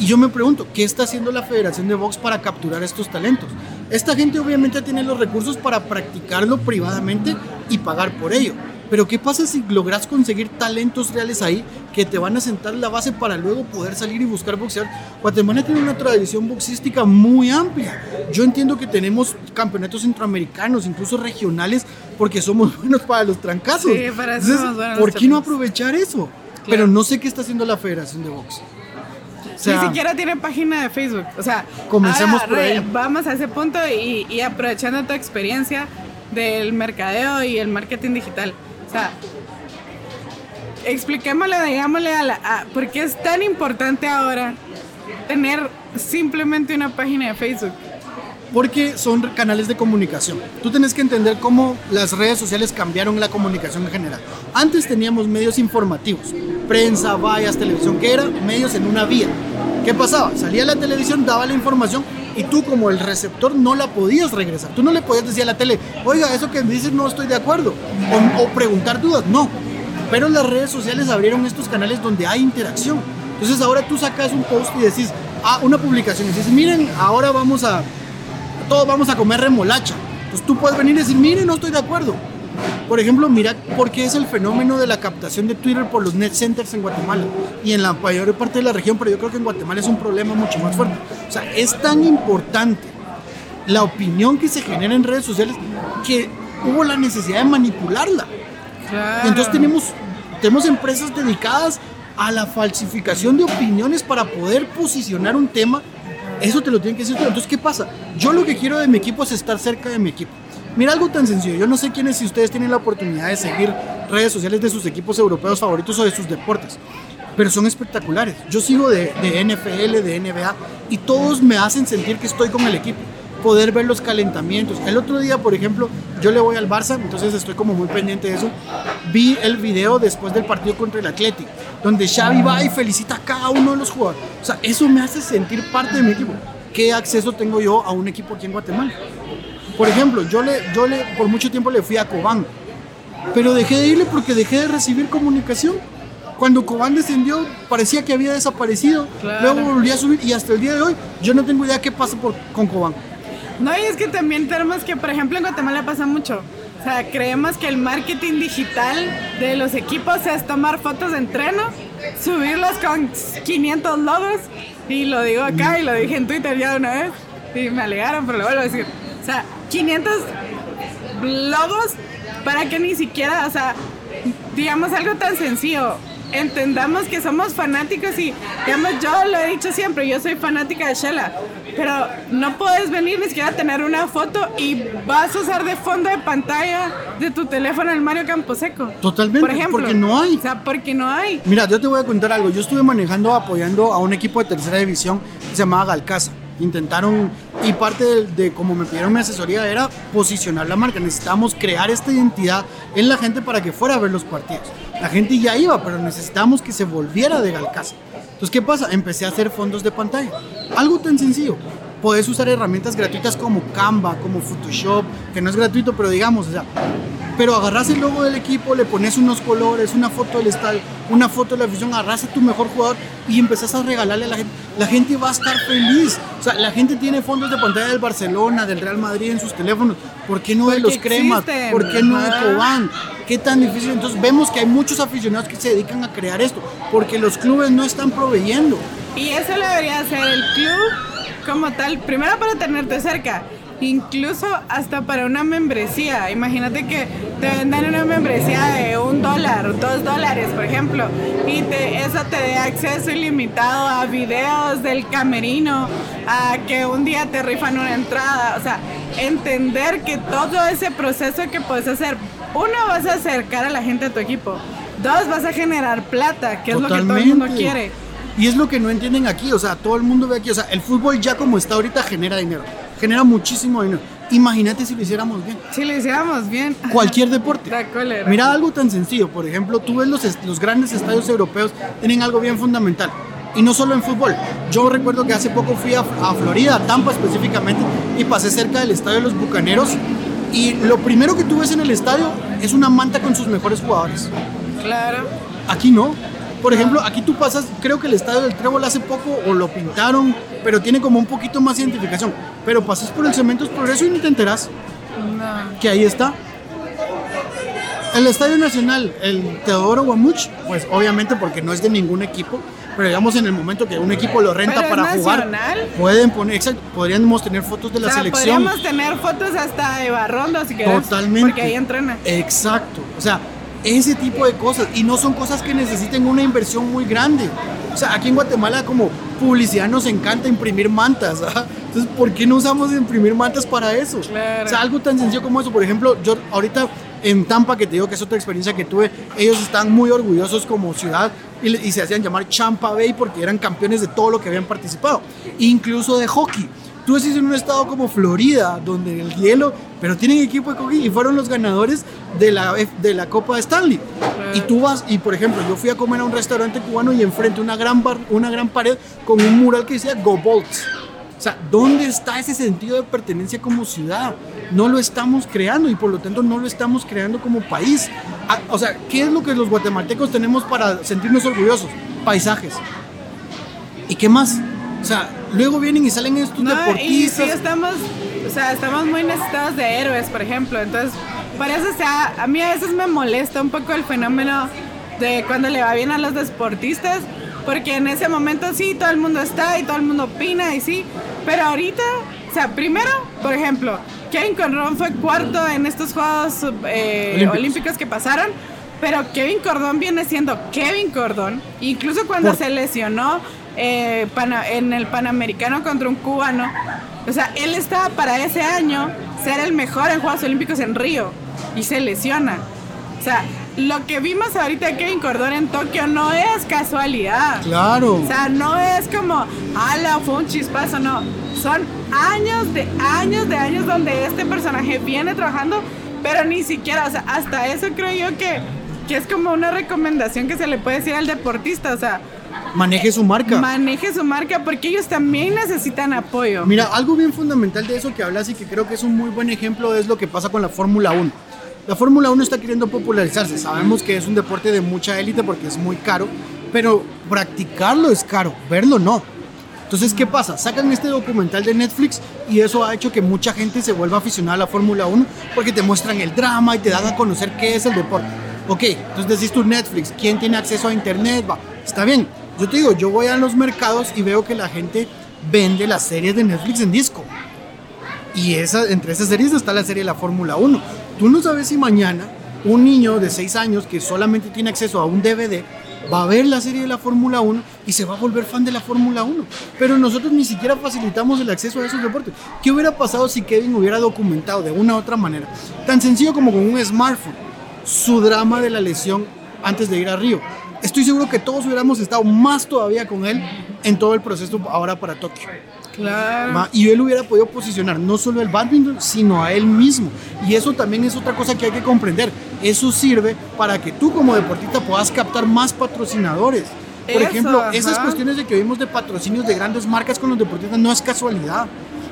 y yo me pregunto, ¿qué está haciendo la Federación de Box para capturar estos talentos? Esta gente obviamente tiene los recursos para practicarlo privadamente y pagar por ello, pero ¿qué pasa si logras conseguir talentos reales ahí que te van a sentar la base para luego poder salir y buscar boxear? Guatemala tiene una tradición boxística muy amplia. Yo entiendo que tenemos campeonatos centroamericanos, incluso regionales, porque somos buenos para los trancazos. Sí, para eso. Entonces, ¿por qué no aprovechar eso? Claro. Pero no sé qué está haciendo la Federación de Box. O sea, ni siquiera tiene página de Facebook. O sea, comencemos por ahí. Vamos a ese punto y aprovechando tu experiencia del mercadeo y el marketing digital. O sea, expliquémosle, digámosle por qué es tan importante ahora tener simplemente una página de Facebook. Porque son canales de comunicación. Tú tienes que entender cómo las redes sociales cambiaron la comunicación en general. Antes teníamos medios informativos, prensa, vallas, televisión, que eran medios en una vía. ¿Qué pasaba? Salía la televisión, daba la información y tú como el receptor no la podías regresar. Tú no le podías decir a la tele, oiga, eso que me dices no estoy de acuerdo, o preguntar dudas, no. Pero las redes sociales abrieron estos canales donde hay interacción. Entonces ahora tú sacas un post y decís, una publicación, y dices, miren, ahora todos vamos a comer remolacha. pues tú puedes venir y decir, mire, no estoy de acuerdo. Por ejemplo, mira por qué es el fenómeno de la captación de Twitter por los net centers en Guatemala y en la mayor parte de la región, pero yo creo que en Guatemala es un problema mucho más fuerte. O sea, es tan importante la opinión que se genera en redes sociales que hubo la necesidad de manipularla. Claro. Entonces tenemos empresas dedicadas a la falsificación de opiniones para poder posicionar un tema. Eso te lo tienen que decir. Entonces, ¿qué pasa? Yo lo que quiero de mi equipo es estar cerca de mi equipo. Mira, algo tan sencillo, yo no sé quiénes, si ustedes tienen la oportunidad de seguir redes sociales de sus equipos europeos favoritos o de sus deportes, pero son espectaculares. Yo sigo de NFL, de NBA, y todos me hacen sentir que estoy con el equipo, poder ver los calentamientos. El otro día, por ejemplo, yo le voy al Barça, entonces estoy como muy pendiente de eso. Vi el video después del partido contra el Atlético, donde Xavi va y felicita a cada uno de los jugadores. O sea, eso me hace sentir parte de mi equipo. ¿Qué acceso tengo yo a un equipo aquí en Guatemala? Por ejemplo, yo por mucho tiempo le fui a Cobán, pero dejé de irle porque dejé de recibir comunicación. Cuando Cobán descendió, parecía que había desaparecido, claro. Luego volví a subir y hasta el día de hoy yo no tengo idea qué pasa con Cobán. No, y es que también tenemos que, por ejemplo, en Guatemala pasa mucho. O sea, creemos que el marketing digital de los equipos es tomar fotos de entreno, subirlas con 500 logos, y lo digo acá y lo dije en Twitter ya una vez, y me alegaron, pero lo vuelvo a decir. O sea, 500 logos para que ni siquiera, o sea, digamos algo tan sencillo, entendamos que somos fanáticos y, digamos, yo lo he dicho siempre, yo soy fanática de Xela, pero no puedes venir ni siquiera a tener una foto y vas a usar de fondo de pantalla de tu teléfono el Mario Camposeco. Totalmente, por ejemplo, porque no hay. O sea, porque no hay. Mira, yo te voy a contar algo, yo estuve manejando, apoyando a un equipo de tercera división que se llamaba Galcaza. Intentaron, y parte de como me pidieron mi asesoría era posicionar la marca. Necesitábamos crear esta identidad en la gente para que fuera a ver los partidos. La gente ya iba, pero necesitábamos que se volviera de Galcaza. Entonces, ¿qué pasa? Empecé a hacer fondos de pantalla. Algo tan sencillo. Podés usar herramientas gratuitas como Canva, como Photoshop, que no es gratuito, pero digamos, o sea, pero agarrás el logo del equipo, le pones unos colores, una foto del estadio, una foto de la afición, agarrás a tu mejor jugador y empezás a regalarle a la gente. La gente va a estar feliz. O sea, la gente tiene fondos de pantalla del Barcelona, del Real Madrid en sus teléfonos. ¿Por qué no de los Cremas? ¿Por qué no de Cobán? ¿Qué tan difícil? Entonces vemos que hay muchos aficionados que se dedican a crear esto porque los clubes no están proveyendo. Y eso lo debería hacer el club como tal, primero para tenerte cerca. Incluso hasta para una membresía. Imagínate que te vendan una membresía de $1 o $2, por ejemplo, y eso te dé acceso ilimitado a videos del camerino, a que un día te rifan una entrada. O sea, entender que todo ese proceso que puedes hacer, uno, vas a acercar a la gente a tu equipo, dos, vas a generar plata, que Totalmente. Es lo que todo el mundo quiere. Y es lo que no entienden aquí, o sea, todo el mundo ve aquí, o sea, el fútbol ya como está ahorita genera dinero. Genera muchísimo dinero. Imagínate si lo hiciéramos bien. Si lo hiciéramos bien. Cualquier deporte. Mira algo tan sencillo. Por ejemplo, tú ves los grandes estadios europeos tienen algo bien fundamental. Y no solo en fútbol. Yo recuerdo que hace poco fui a Florida, a Tampa específicamente, y pasé cerca del estadio de los Bucaneros. Y lo primero que tú ves en el estadio es una manta con sus mejores jugadores. Claro. Aquí no. Por ejemplo, aquí tú pasas, creo que el estadio del Trébol hace poco, o lo pintaron, pero tiene como un poquito más identificación. Pero pasas por el Cementos Progreso y ni te enterás que ahí está. El Estadio Nacional, el Teodoro Wamuch, pues obviamente porque no es de ningún equipo, pero digamos en el momento que un equipo lo renta pero para jugar, pueden poner, exacto, podríamos tener fotos de la selección. Podríamos tener fotos hasta de Barrondo si querés. Totalmente. Porque ahí entrena. Exacto, o sea, ese tipo de cosas, y no son cosas que necesiten una inversión muy grande. O sea, aquí en Guatemala como publicidad nos encanta imprimir mantas, ¿ah? Entonces, ¿por qué no usamos imprimir mantas para eso? Claro. O sea, algo tan sencillo como eso. Por ejemplo, yo ahorita en Tampa, que te digo que es otra experiencia que tuve, ellos están muy orgullosos como ciudad y se hacían llamar Champa Bay porque eran campeones de todo lo que habían participado, incluso de hockey. Tú decís en un estado como Florida, donde el hielo, pero tienen equipo de hockey y fueron los ganadores de la Copa Stanley. Y tú vas, y por ejemplo, yo fui a comer a un restaurante cubano y enfrente una gran pared con un mural que decía Go Bolts. O sea, ¿dónde está ese sentido de pertenencia como ciudad? No lo estamos creando y por lo tanto no lo estamos creando como país. O sea, ¿qué es lo que los guatemaltecos tenemos para sentirnos orgullosos? Paisajes. ¿Y qué más? O sea, luego vienen y salen estos deportistas. Y sí, estamos muy necesitados de héroes, por ejemplo. Entonces, por eso, a mí a veces me molesta un poco el fenómeno de cuando le va bien a los deportistas, porque en ese momento sí, todo el mundo está y todo el mundo opina y sí, pero ahorita, primero, por ejemplo, Kevin Cordón fue cuarto en estos Juegos Olímpicos que pasaron, pero Kevin Cordón viene siendo Kevin Cordón, incluso cuando se lesionó en el Panamericano contra un cubano. O sea, él estaba para ese año ser el mejor en Juegos Olímpicos en Río y se lesiona. O sea, lo que vimos ahorita de Kevin Cordón en Tokio no es casualidad. Claro. O sea, no es como, ala, fue un chispazo, no. Son años donde este personaje viene trabajando, pero ni siquiera, hasta eso creo yo que es como una recomendación que se le puede decir al deportista, maneje su marca. Maneje su marca, porque ellos también necesitan apoyo. Mira, algo bien fundamental de eso que hablas y que creo que es un muy buen ejemplo es lo que pasa con la Fórmula 1. La Fórmula 1 está queriendo popularizarse. Sabemos que es un deporte de mucha élite porque es muy caro, pero practicarlo es caro, verlo no. Entonces, ¿qué pasa? Sacan este documental de Netflix y eso ha hecho que mucha gente se vuelva aficionada a la Fórmula 1 porque te muestran el drama y te dan a conocer qué es el deporte. Ok, entonces decís tú Netflix, ¿quién tiene acceso a internet? Va, está bien. Yo te digo, yo voy a los mercados y veo que la gente vende las series de Netflix en disco. Y entre esas series está la serie de la Fórmula 1. Tú no sabes si mañana un niño de 6 años que solamente tiene acceso a un DVD va a ver la serie de la Fórmula 1 y se va a volver fan de la Fórmula 1. Pero nosotros ni siquiera facilitamos el acceso a esos deportes. ¿Qué hubiera pasado si Kevin hubiera documentado de una u otra manera? Tan sencillo como con un smartphone, su drama de la lesión antes de ir a Río. Estoy seguro que todos hubiéramos estado más todavía con él en todo el proceso ahora para Tokio. Claro. Y él hubiera podido posicionar no solo el badminton, sino a él mismo. Y eso también es otra cosa que hay que comprender. Eso sirve para que tú como deportista puedas captar más patrocinadores. Por ejemplo, esas cuestiones de que vimos de patrocinios de grandes marcas con los deportistas no es casualidad.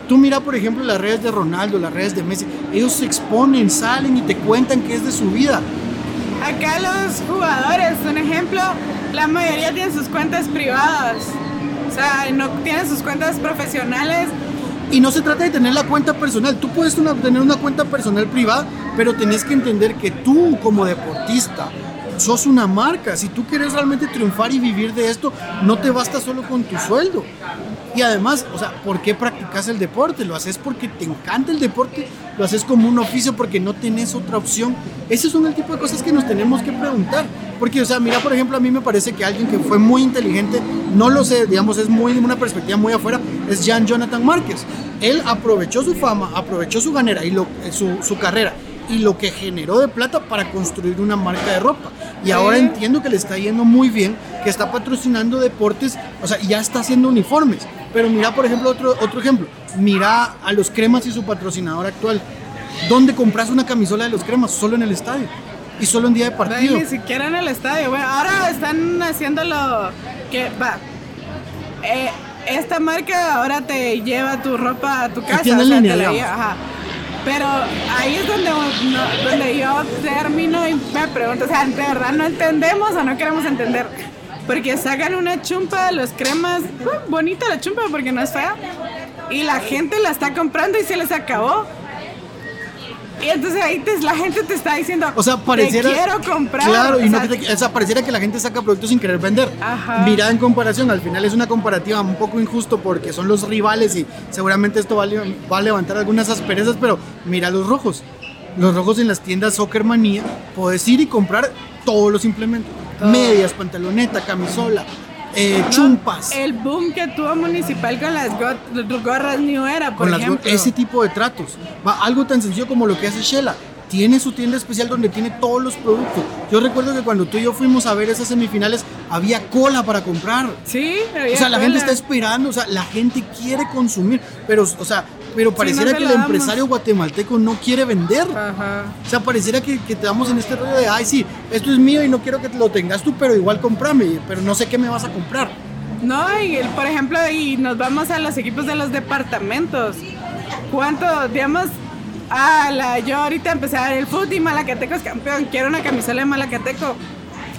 Tú mira, por ejemplo, las redes de Ronaldo, las redes de Messi. Ellos se exponen, salen y te cuentan qué es de su vida. Acá los jugadores, un ejemplo, la mayoría tienen sus cuentas privadas, no tienen sus cuentas profesionales. Y no se trata de tener la cuenta personal, tú puedes tener una cuenta personal privada, pero tenés que entender que tú como deportista sos una marca. Si tú quieres realmente triunfar y vivir de esto, no te basta solo con tu sueldo. Y además, ¿por qué practicas el deporte? Lo haces porque te encanta el deporte, lo haces como un oficio porque no tenés otra opción. Ese son el tipo de cosas que nos tenemos que preguntar. Porque, mira, por ejemplo, a mí me parece que alguien que fue muy inteligente, no lo sé, digamos, es una perspectiva muy afuera, es Jan Jonathan Márquez. Él aprovechó su fama, aprovechó su ganera y su carrera y lo que generó de plata para construir una marca de ropa. Y ahora entiendo que le está yendo muy bien, que está patrocinando deportes, ya está haciendo uniformes. Pero mira, por ejemplo, otro ejemplo. Mira a los Cremas y su patrocinador actual. ¿Dónde compras una camisola de los Cremas? Solo en el estadio. Y solo en día de partido. Ni siquiera en el estadio. Bueno, ahora están haciéndolo que va. Esta marca ahora te lleva tu ropa a tu casa. Tiene línea, te la lleva, ajá. Pero ahí es donde yo termino y me pregunto, de verdad no entendemos o no queremos entender. Porque sacan una chumpa, los Cremas, bonita la chumpa porque no es fea, y la gente la está comprando y se les acabó. Y entonces ahí la gente te está diciendo, pareciera, te quiero comprar. Claro, y pareciera que la gente saca productos sin querer vender. Ajá. Mira, en comparación, al final es una comparativa un poco injusto porque son los rivales y seguramente esto va a levantar algunas asperezas, pero mira los rojos. Los rojos en las tiendas Soccer Manía puedes ir y comprar todos los implementos. Medias, pantaloneta, camisola, chumpas. El boom que tuvo Municipal con las gorras New Era, por ejemplo. Ese tipo de tratos. Algo tan sencillo como lo que hace Xela. Tiene su tienda especial donde tiene todos los productos. Yo recuerdo que cuando tú y yo fuimos a ver esas semifinales, había cola para comprar. Sí, había cola. La gente está esperando, la gente quiere consumir, pero pareciera que el empresario guatemalteco no quiere vender. Ajá. Pareciera que te damos en este rollo de, esto es mío y no quiero que lo tengas tú, pero igual comprame, pero no sé qué me vas a comprar. No, por ejemplo, y nos vamos a los equipos de los departamentos. ¿Cuánto, digamos? Yo ahorita empecé a ver el fútbol y Malacateco es campeón, quiero una camisola de Malacateco.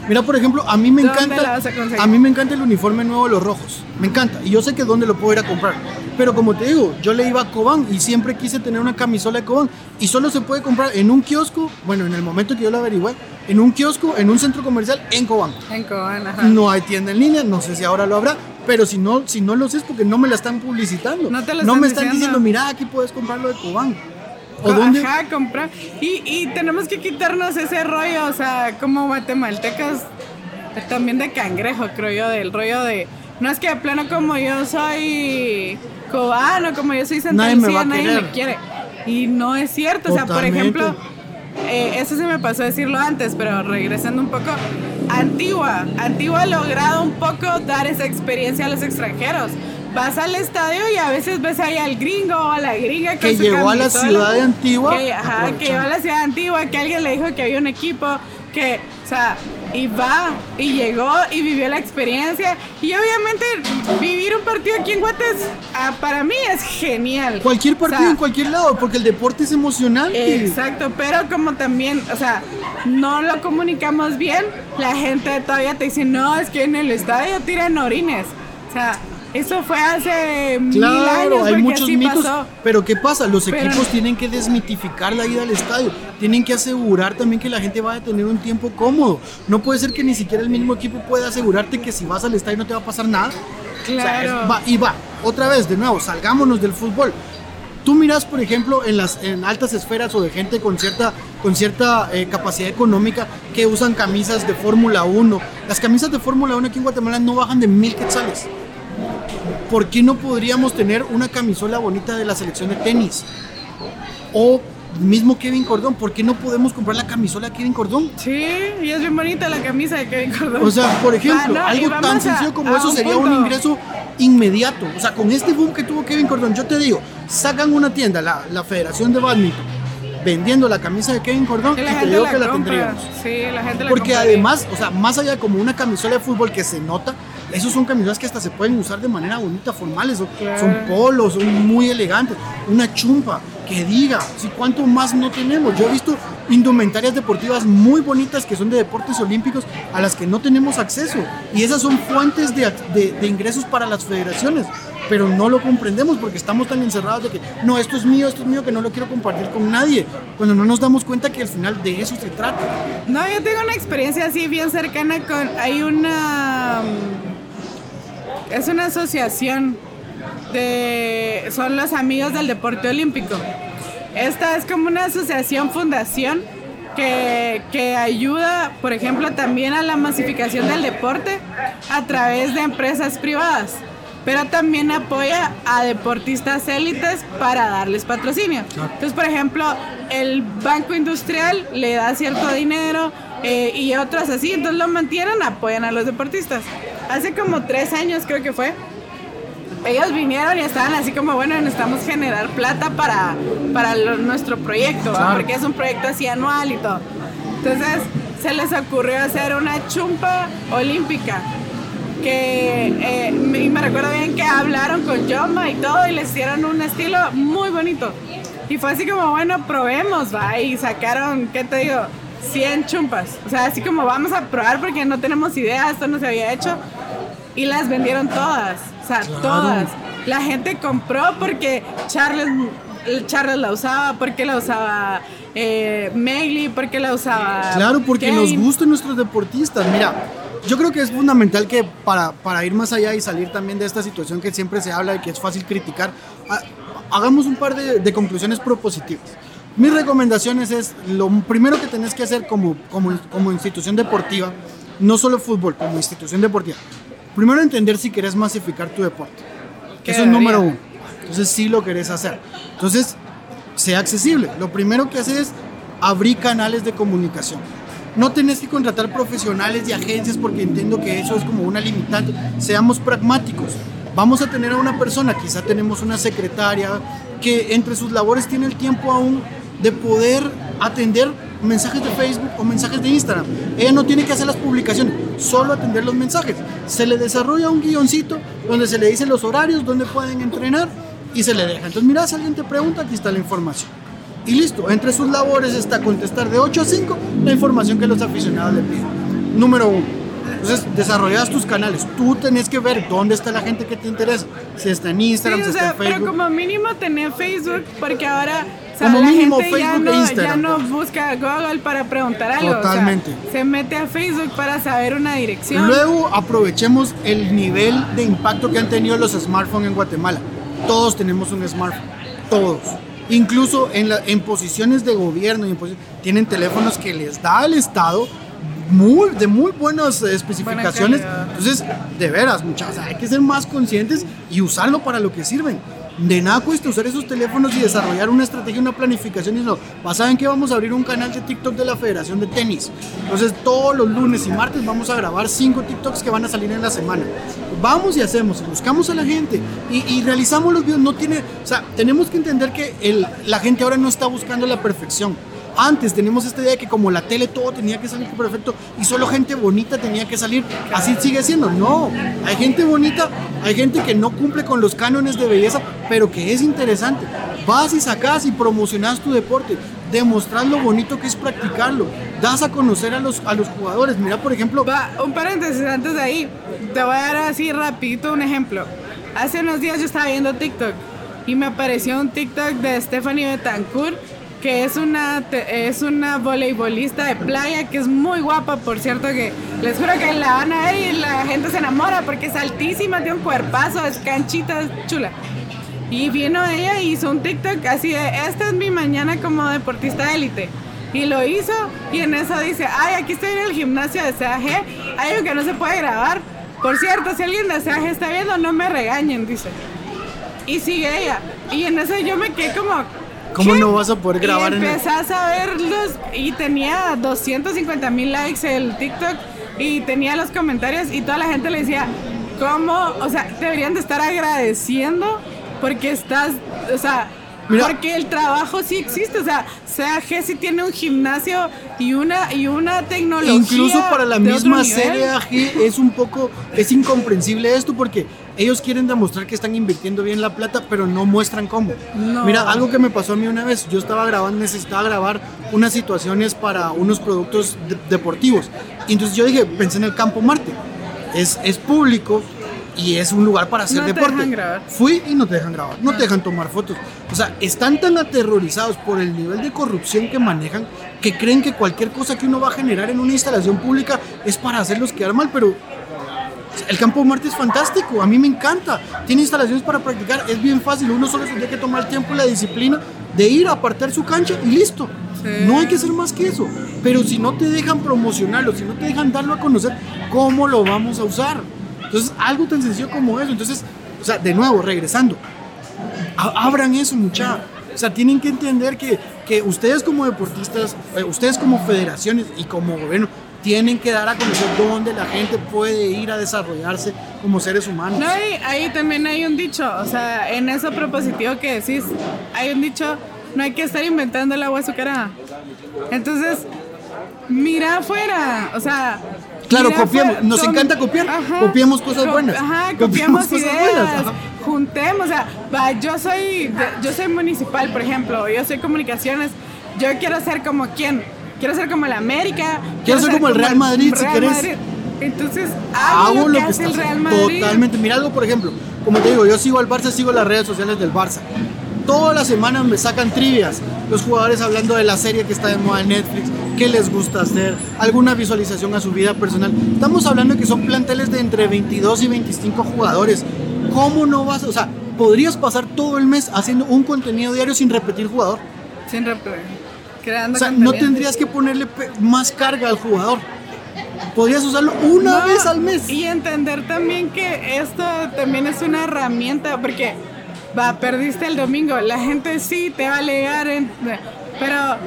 Mira, por ejemplo, a mí me encanta el uniforme nuevo de los rojos. Me encanta. Y yo sé que dónde lo puedo ir a comprar. Pero como te digo, yo le iba a Cobán y siempre quise tener una camisola de Cobán. Y solo se puede comprar en un kiosco, bueno, en el momento que yo lo averigüé, en un kiosco, en un centro comercial, en Cobán. En Cobán, ajá. No hay tienda en línea, no sé si ahora lo habrá. Pero si no lo sé es porque no me la están publicitando. No me están diciendo, mira, aquí puedes comprarlo de Cobán. ¿O dónde? Ajá, comprar. Y tenemos que quitarnos ese rollo, o sea, como guatemaltecas, también de cangrejo, creo yo, del rollo de... No es que de plano como yo soy cubano, como yo soy santanecida, nadie me quiere. Y no es cierto, totalmente. O sea, por ejemplo, eso se me pasó a decirlo antes, pero regresando un poco, Antigua ha logrado un poco dar esa experiencia a los extranjeros. Vas al estadio y a veces ves ahí al gringo o a la gringa que llegó a la ciudad de Antigua. Que llegó a la ciudad de Antigua, que alguien le dijo que había un equipo, que, o sea, y va, y llegó, y vivió la experiencia. Y obviamente vivir un partido aquí en Guates, para mí es genial. Cualquier partido, o sea, en cualquier lado, porque el deporte es emocionante. Exacto, pero como también, o sea, no lo comunicamos bien, la gente todavía te dice, no, es que en el estadio tiran orines, o sea... Eso fue hace mil años, hay muchos mitos, pasó. Pero ¿qué pasa? Los equipos tienen que desmitificar la ida al estadio, tienen que asegurar también que la gente vaya a tener un tiempo cómodo. No puede ser que ni siquiera el mismo equipo pueda asegurarte que si vas al estadio no te va a pasar nada. Claro. O sea, otra vez, de nuevo, salgámonos del fútbol. Tú miras, por ejemplo, en altas esferas o de gente con cierta capacidad económica que usan camisas de Fórmula 1. Las camisas de Fórmula 1 aquí en Guatemala no bajan de 1,000 quetzales. ¿Por qué no podríamos tener una camisola bonita de la selección de tenis? O mismo Kevin Cordón, ¿por qué no podemos comprar la camisola de Kevin Cordón? Sí, y es bien bonita la camisa de Kevin Cordón. O sea, por ejemplo, algo tan sencillo como eso sería un ingreso inmediato. O sea, con este boom que tuvo Kevin Cordón, yo te digo, sacan una tienda, la Federación de Badminton, vendiendo la camisa de Kevin Cordón, y te digo que la tendríamos. Sí, la gente la compra. Porque además, o sea, más allá de como una camisola de fútbol que se nota, esos son camisolas que hasta se pueden usar de manera bonita, formales, son polos, son muy elegantes, una chumpa, que diga, si cuánto más no tenemos. Yo he visto indumentarias deportivas muy bonitas que son de deportes olímpicos a las que no tenemos acceso, y esas son fuentes de ingresos para las federaciones, pero no lo comprendemos porque estamos tan encerrados de que no, esto es mío, que no lo quiero compartir con nadie, cuando no nos damos cuenta que al final de eso se trata. No, yo tengo una experiencia así bien cercana con, hay una... Es una asociación de... Son los amigos del deporte olímpico. Esta es como una asociación, fundación, que ayuda, por ejemplo, también a la masificación del deporte a través de empresas privadas. Pero también apoya a deportistas élites para darles patrocinio. Entonces, por ejemplo, el Banco Industrial le da cierto dinero y otros así. Entonces lo mantienen, apoyan a los deportistas. Hace como 3 años creo que fue, ellos vinieron y estaban así como, bueno, necesitamos generar plata para nuestro proyecto, ¿va? Porque es un proyecto así anual y todo. Entonces se les ocurrió hacer una chumpa olímpica, que me recuerdo bien que hablaron con Yoma y todo, y les hicieron un estilo muy bonito. Y fue así como, bueno, probemos, ¿va? Y sacaron, ¿qué te digo? 100 chumpas, o sea, así como vamos a probar porque no tenemos idea, esto no se había hecho, y las vendieron todas, o sea, todas. La gente compró porque Charles la usaba, porque la usaba Megli, porque la usaba... Claro, porque Kane. Nos gustan nuestros deportistas, mira. Yo creo que es fundamental que para ir más allá y salir también de esta situación que siempre se habla de que es fácil criticar, hagamos un par de conclusiones propositivas. Mis recomendaciones es, lo primero que tenés que hacer como institución deportiva, no solo fútbol, como institución deportiva, primero entender si querés masificar tu deporte, que eso es número 1, entonces sí lo querés hacer, entonces sea accesible. Lo primero que haces es abrir canales de comunicación. No tenés que contratar profesionales y agencias porque entiendo que eso es como una limitante. Seamos pragmáticos. Vamos a tener a una persona, quizá tenemos una secretaria que entre sus labores tiene el tiempo aún de poder atender mensajes de Facebook o mensajes de Instagram. Ella no tiene que hacer las publicaciones, solo atender los mensajes. Se le desarrolla un guioncito donde se le dicen los horarios, donde pueden entrenar y se le deja. Entonces, mira, si alguien te pregunta, aquí está la información. Y listo, entre sus labores está contestar de 8 a 5 la información que los aficionados le piden. número uno. Entonces desarrollas tus canales, tú tenés que ver dónde está la gente que te interesa, si está en Instagram, sí, o sea, si está en Facebook. Pero como mínimo tener Facebook, porque ahora, o sea, como la mínimo gente Facebook ya, e Instagram, ya no busca Google para preguntar algo. Totalmente. O sea, se mete a Facebook para saber una dirección. Luego aprovechemos el nivel de impacto que han tenido los smartphones en Guatemala. Todos tenemos un smartphone, todos. Incluso en posiciones de gobierno, tienen teléfonos que les da al Estado de muy buenas especificaciones. Entonces, de veras, muchachos, hay que ser más conscientes y usarlo para lo que sirven. De nada cuesta usar esos teléfonos y desarrollar una estrategia, una planificación. Y no, ¿saben qué? Vamos a abrir un canal de TikTok de la Federación de Tenis. Entonces, todos los lunes y martes vamos a grabar 5 TikToks que van a salir en la semana. Vamos y hacemos, buscamos a la gente y realizamos los videos. No tiene, o sea, tenemos que entender que la gente ahora no está buscando la perfección. Antes tenemos esta idea de que como la tele todo tenía que salir perfecto y solo gente bonita tenía que salir, así sigue siendo. No, hay gente bonita, hay gente que no cumple con los cánones de belleza, pero que es interesante. Vas y sacas y promocionas tu deporte, demostras lo bonito que es practicarlo, das a conocer a los jugadores. Mira, por ejemplo, un paréntesis antes de ahí, te voy a dar así rapidito un ejemplo. Hace unos días yo estaba viendo TikTok y me apareció un TikTok de Stephanie Betancourt, que es una voleibolista de playa que es muy guapa, por cierto, que les juro que la van a ver y la gente se enamora porque es altísima, tiene un cuerpazo, es canchita, es chula. Y vino ella y hizo un TikTok así de, esta es mi mañana como deportista élite. Y lo hizo y en eso dice, ay, aquí estoy en el gimnasio de CAG, hay algo que no se puede grabar. Por cierto, si alguien de CAG está viendo, no me regañen, dice. Y sigue ella. Y en eso yo me quedé como... ¿Cómo no vas a poder grabar? Y empezás a verlos y tenía 250,000 likes el TikTok y tenía los comentarios y toda la gente le decía, ¿cómo? O sea, deberían de estar agradeciendo porque estás, o sea, mira, porque el trabajo sí existe, o sea, CAG sí tiene un gimnasio y una tecnología. Incluso para la misma CAG es un poco, es incomprensible esto porque... Ellos quieren demostrar que están invirtiendo bien la plata, pero no muestran cómo. No. Mira, algo que me pasó a mí una vez. Yo estaba grabando, necesitaba grabar unas situaciones para unos productos deportivos. Y entonces yo dije, pensé en el Campo Marte. Es público y es un lugar para hacer deporte. No te dejan grabar. Fui y no te dejan grabar, no te dejan tomar fotos. O sea, están tan aterrorizados por el nivel de corrupción que manejan que creen que cualquier cosa que uno va a generar en una instalación pública es para hacerlos quedar mal, pero... El Campo Marte es fantástico, a mí me encanta. Tiene instalaciones para practicar, es bien fácil. Uno solo tiene que tomar el tiempo y la disciplina de ir a apartar su cancha y listo. Sí. No hay que hacer más que eso. Pero si no te dejan promocionarlo, si no te dejan darlo a conocer, ¿cómo lo vamos a usar? Entonces, algo tan sencillo como eso. Entonces, o sea, de nuevo, regresando, abran eso, muchachos. O sea, tienen que entender que ustedes como deportistas, ustedes como federaciones y como gobierno, tienen que dar a conocer dónde la gente puede ir a desarrollarse como seres humanos. No, ahí también hay un dicho, o sea, en eso propositivo que decís, hay un dicho, no hay que estar inventando el agua azucarada. Entonces, mira afuera, o sea... Claro, copiemos, nos encanta copiar, ajá, copiemos cosas buenas. Ajá, copiemos cosas ideas, buenas, ajá. Juntemos, o sea, yo soy municipal, por ejemplo, yo soy comunicaciones, yo quiero ser como quien... Quiero ser como el América. Quiero ser como el Real Madrid, si querés. Entonces, hago lo que hace el Real Madrid. Totalmente. Mira algo, por ejemplo. Como te digo, yo sigo al Barça, sigo las redes sociales del Barça. Todas las semanas me sacan trivias. Los jugadores hablando de la serie que está de moda en Netflix, qué les gusta hacer, alguna visualización a su vida personal. Estamos hablando que son planteles de entre 22 y 25 jugadores. ¿Cómo no vas? O sea, podrías pasar todo el mes haciendo un contenido diario sin repetir jugador. Sin repetir. O sea, no tendrías que ponerle más carga al jugador. Podrías usarlo una vez al mes. Y entender también que esto también es una herramienta, porque perdiste el domingo, la gente sí te va a alegar, pero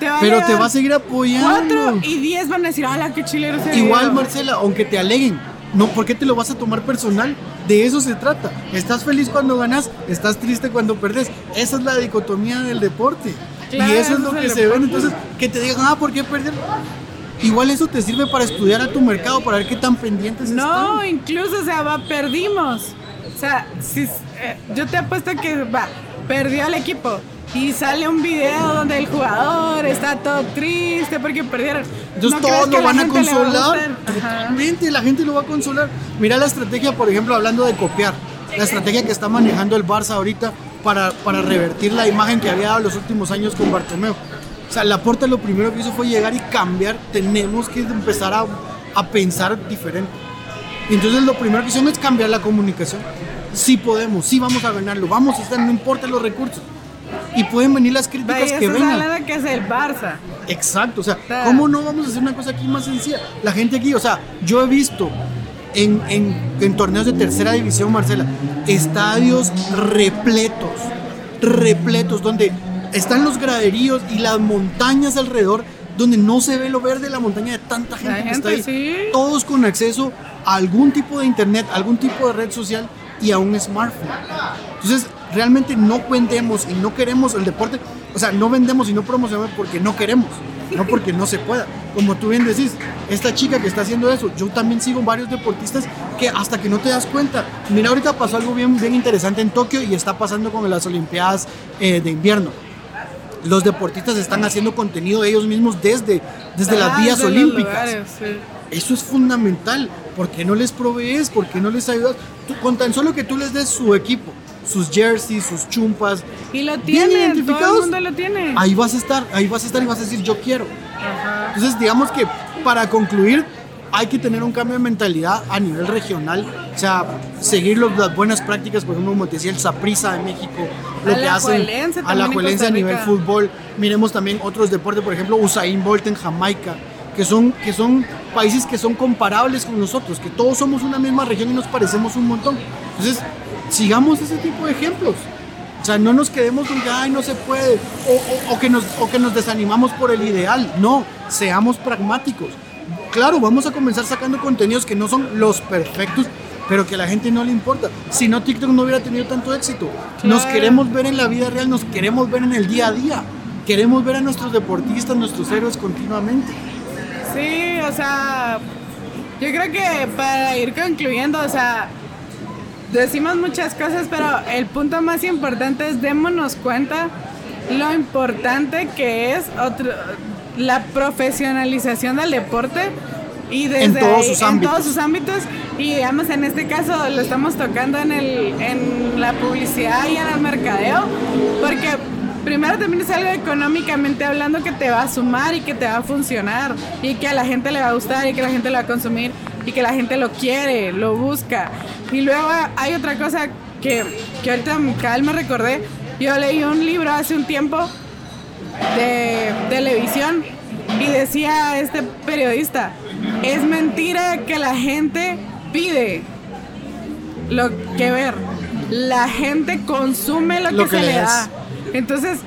te va a seguir apoyando. 4 y 10 van a decir, ¡hala, qué chilero ese video! Igual, Marcela, aunque te aleguen, no, ¿por qué te lo vas a tomar personal? De eso se trata. Estás feliz cuando ganas, estás triste cuando perdés. Esa es la dicotomía del deporte. Claro, y eso es lo que se ve. Entonces, que te digan, ¿por qué perder? Igual eso te sirve para estudiar a tu mercado, para ver qué tan pendientes están. No, incluso, perdimos. O sea, yo te apuesto que perdió el equipo. Y sale un video donde el jugador está todo triste porque perdieron. Entonces, ¿no todos lo van a consolar? Totalmente, la gente lo va a consolar. Mira la estrategia, por ejemplo, hablando de copiar, la estrategia que está manejando el Barça ahorita para revertir la imagen que había dado los últimos años con Bartomeu. O sea, Laporta lo primero que hizo fue llegar y cambiar. Tenemos que empezar a pensar diferente. Entonces, lo primero que hicieron es cambiar la comunicación. Sí podemos, sí vamos a ganarlo, vamos a estar, no importan los recursos. Y pueden venir las críticas que vengan. Eso es algo que es el Barça. Exacto, o sea, ¿cómo no vamos a hacer una cosa aquí más sencilla? La gente aquí, o sea, yo he visto en torneos de tercera división, Marcela, estadios repletos, donde están los graderíos y las montañas alrededor, donde no se ve lo verde de la montaña de tanta gente que está ahí. Sí. Todos con acceso a algún tipo de internet, algún tipo de red social y a un smartphone. Entonces, realmente no vendemos y no queremos el deporte, o sea, no vendemos y no promocionamos porque no queremos, no porque no se pueda. Como tú bien decís, esta chica que está haciendo eso, yo también sigo varios deportistas que hasta que no te das cuenta. Mira, ahorita pasó algo bien interesante en Tokio y está pasando con las Olimpiadas de invierno. Los deportistas están haciendo contenido ellos mismos desde las vías olímpicas. Lugares, sí. Eso es fundamental. ¿Por qué no les provees? ¿Por qué no les ayudas? Tú, con tan solo que tú les des su equipo, sus jerseys, sus chumpas, y lo tienen, todo el mundo lo tiene. Ahí vas a estar y vas a decir yo quiero. Ajá. Entonces, digamos que para concluir, hay que tener un cambio de mentalidad a nivel regional, o sea, seguir las buenas prácticas, por ejemplo, como te decía, el Saprissa de México, lo que hacen a la Alajuelense a nivel fútbol. Miremos también otros deportes, por ejemplo, Usain Bolt en Jamaica, que son países que son comparables con nosotros, que todos somos una misma región y nos parecemos un montón. Entonces, sigamos ese tipo de ejemplos. O sea, no nos quedemos con que, ay, no se puede, o que nos desanimamos por el ideal. No, seamos pragmáticos. Claro, vamos a comenzar sacando contenidos que no son los perfectos, pero que a la gente no le importa. Si no, TikTok no hubiera tenido tanto éxito. Claro. Nos queremos ver en la vida real, nos queremos ver en el día a día. Queremos ver a nuestros deportistas, nuestros héroes continuamente. Sí, o sea, yo creo que para ir concluyendo, o sea, decimos muchas cosas, pero el punto más importante es démonos cuenta lo importante que es la profesionalización del deporte y en todos sus ámbitos, y digamos en este caso lo estamos tocando en la publicidad y en el mercadeo, porque primero también es algo económicamente hablando que te va a sumar y que te va a funcionar y que a la gente le va a gustar y que la gente lo va a consumir y que la gente lo quiere, lo busca. Y luego hay otra cosa que ahorita me recordé. Yo leí un libro hace un tiempo de televisión y decía este periodista: es mentira que la gente pide lo que ver, la gente consume lo que se le da. Entonces,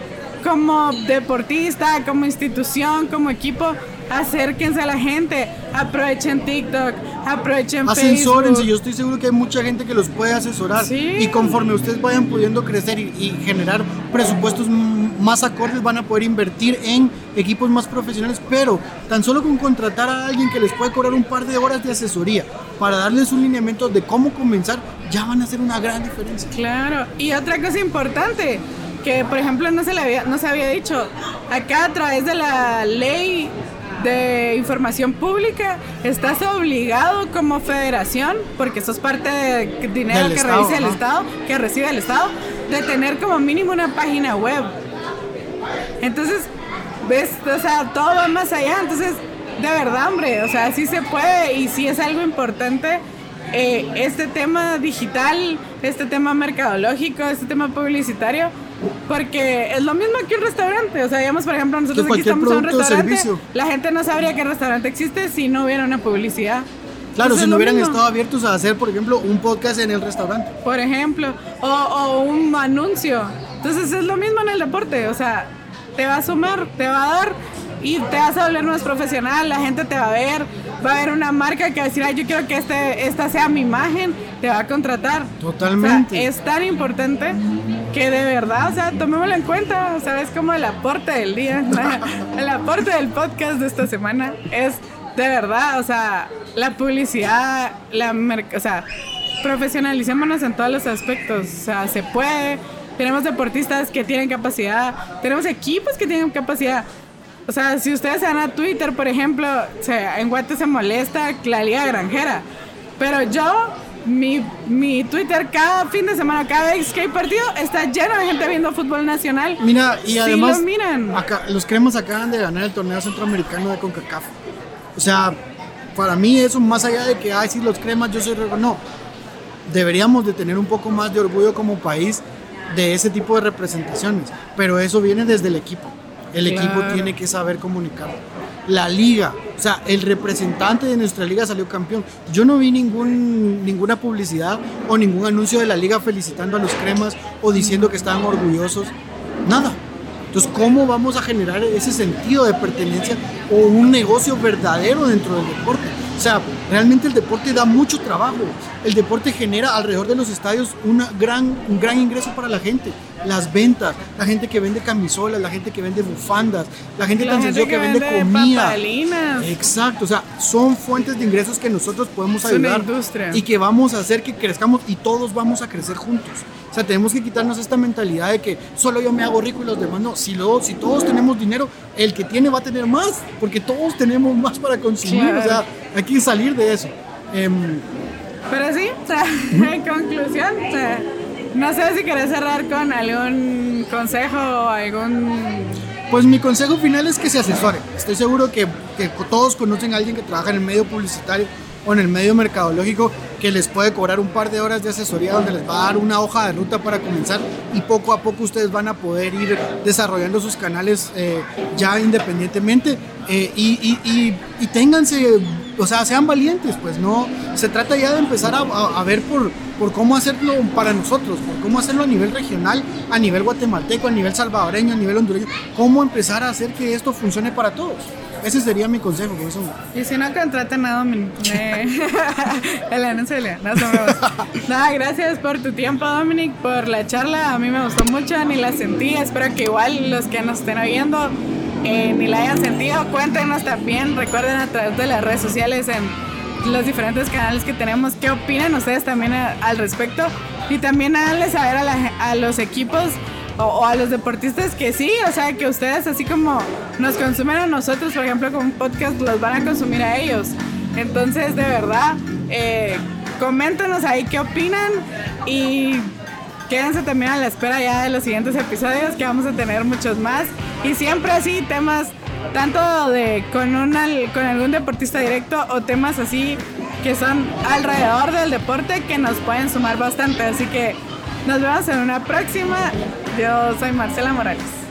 como deportista, como institución, como equipo, acérquense a la gente, aprovechen TikTok, aprovechen Facebook. Asesórense, yo estoy seguro que hay mucha gente que los puede asesorar. Sí. Y conforme ustedes vayan pudiendo crecer y generar presupuestos más acordes, van a poder invertir en equipos más profesionales, pero tan solo con contratar a alguien que les puede cobrar un par de horas de asesoría para darles un lineamiento de cómo comenzar, ya van a hacer una gran diferencia. Claro, y otra cosa importante que, por ejemplo, no se había dicho, acá a través de la ley de información pública, estás obligado como federación, porque sos parte de dinero que recibe el Estado, de tener como mínimo una página web. Entonces, ves, o sea, todo va más allá. Entonces, de verdad, hombre, o sea, sí se puede y sí es algo importante. Este tema digital, este tema mercadológico, este tema publicitario, porque es lo mismo que un restaurante. O sea, digamos, por ejemplo, nosotros aquí estamos en un restaurante, la gente no sabría qué restaurante existe si no hubiera una publicidad. Claro, entonces, si no hubieran estado abiertos a hacer, por ejemplo, un podcast en el restaurante, por ejemplo, o un anuncio. Entonces es lo mismo en el deporte, o sea, te va a sumar, te va a dar y te vas a volver más profesional, la gente te va a ver, va a haber una marca que va a decir, ay, yo quiero que esta sea mi imagen, te va a contratar. Totalmente. O sea, es tan importante que de verdad, o sea, tomémoslo en cuenta, o sea, es como el aporte del día, ¿no? El aporte del podcast de esta semana es de verdad, o sea, la publicidad, o sea, profesionalicémonos en todos los aspectos, o sea, se puede. tenemos deportistas que tienen capacidad, tenemos equipos que tienen capacidad. O sea, si ustedes se van a Twitter, por ejemplo, en Guate se molesta la Liga Granjera, pero yo, mi Twitter cada fin de semana, cada vez que hay partido, está lleno de gente viendo fútbol nacional. Mira, y además, sí lo miran. Acá, los cremas acaban de ganar el torneo centroamericano de CONCACAF. O sea, para mí eso, más allá de que, ay, si los cremas, yo soy... No, deberíamos de tener un poco más de orgullo como país de ese tipo de representaciones, pero eso viene desde el equipo. El equipo tiene que saber comunicar. La liga, o sea, el representante de nuestra liga salió campeón. Yo no vi ninguna publicidad o ningún anuncio de la liga felicitando a los cremas o diciendo que estaban orgullosos, nada. Entonces, ¿cómo vamos a generar ese sentido de pertenencia o un negocio verdadero dentro del deporte? O sea, realmente el deporte da mucho trabajo. El deporte genera alrededor de los estadios un gran ingreso para la gente. Las ventas, la gente que vende camisolas, la gente que vende bufandas, la gente tan sencillo que vende comida. Papalinas. Exacto, o sea, son fuentes de ingresos que nosotros podemos ayudar. Es una industria. Y que vamos a hacer que crezcamos y todos vamos a crecer juntos. O sea, tenemos que quitarnos esta mentalidad de que solo yo me hago rico y los demás no. Si todos tenemos dinero, el que tiene va a tener más, porque todos tenemos más para consumir. Claro. O sea, hay que salir de eso. Pero sí, o sea, en conclusión, o sea, no sé si querés cerrar con algún consejo o algún... Pues mi consejo final es que se asesoren. Estoy seguro que todos conocen a alguien que trabaja en el medio publicitario o en el medio mercadológico que les puede cobrar un par de horas de asesoría donde les va a dar una hoja de ruta para comenzar, y poco a poco ustedes van a poder ir desarrollando sus canales ya independientemente, y ténganse, o sea, sean valientes, pues no, se trata ya de empezar a ver por cómo hacerlo para nosotros, por cómo hacerlo a nivel regional, a nivel guatemalteco, a nivel salvadoreño, a nivel hondureño, cómo empezar a hacer que esto funcione para todos. Ese sería mi consejo, por eso. Y si no, contraten a Dominick. Nada, gracias por tu tiempo, Dominick, por la charla. A mí me gustó mucho, ni la sentí. Espero que igual los que nos estén oyendo ni la hayan sentido. Cuéntenos también, recuerden a través de las redes sociales, en los diferentes canales que tenemos, qué opinan ustedes también al respecto. Y también háganle saber a los equipos o a los deportistas que sí, o sea, que ustedes, así como nos consumen a nosotros, por ejemplo, con un podcast, los van a consumir a ellos. Entonces, de verdad, coméntenos ahí qué opinan, y quédense también a la espera ya de los siguientes episodios, que vamos a tener muchos más, y siempre así temas tanto de con algún deportista directo o temas así que son alrededor del deporte que nos pueden sumar bastante. Así que nos vemos en una próxima. Yo soy Marcela Morales.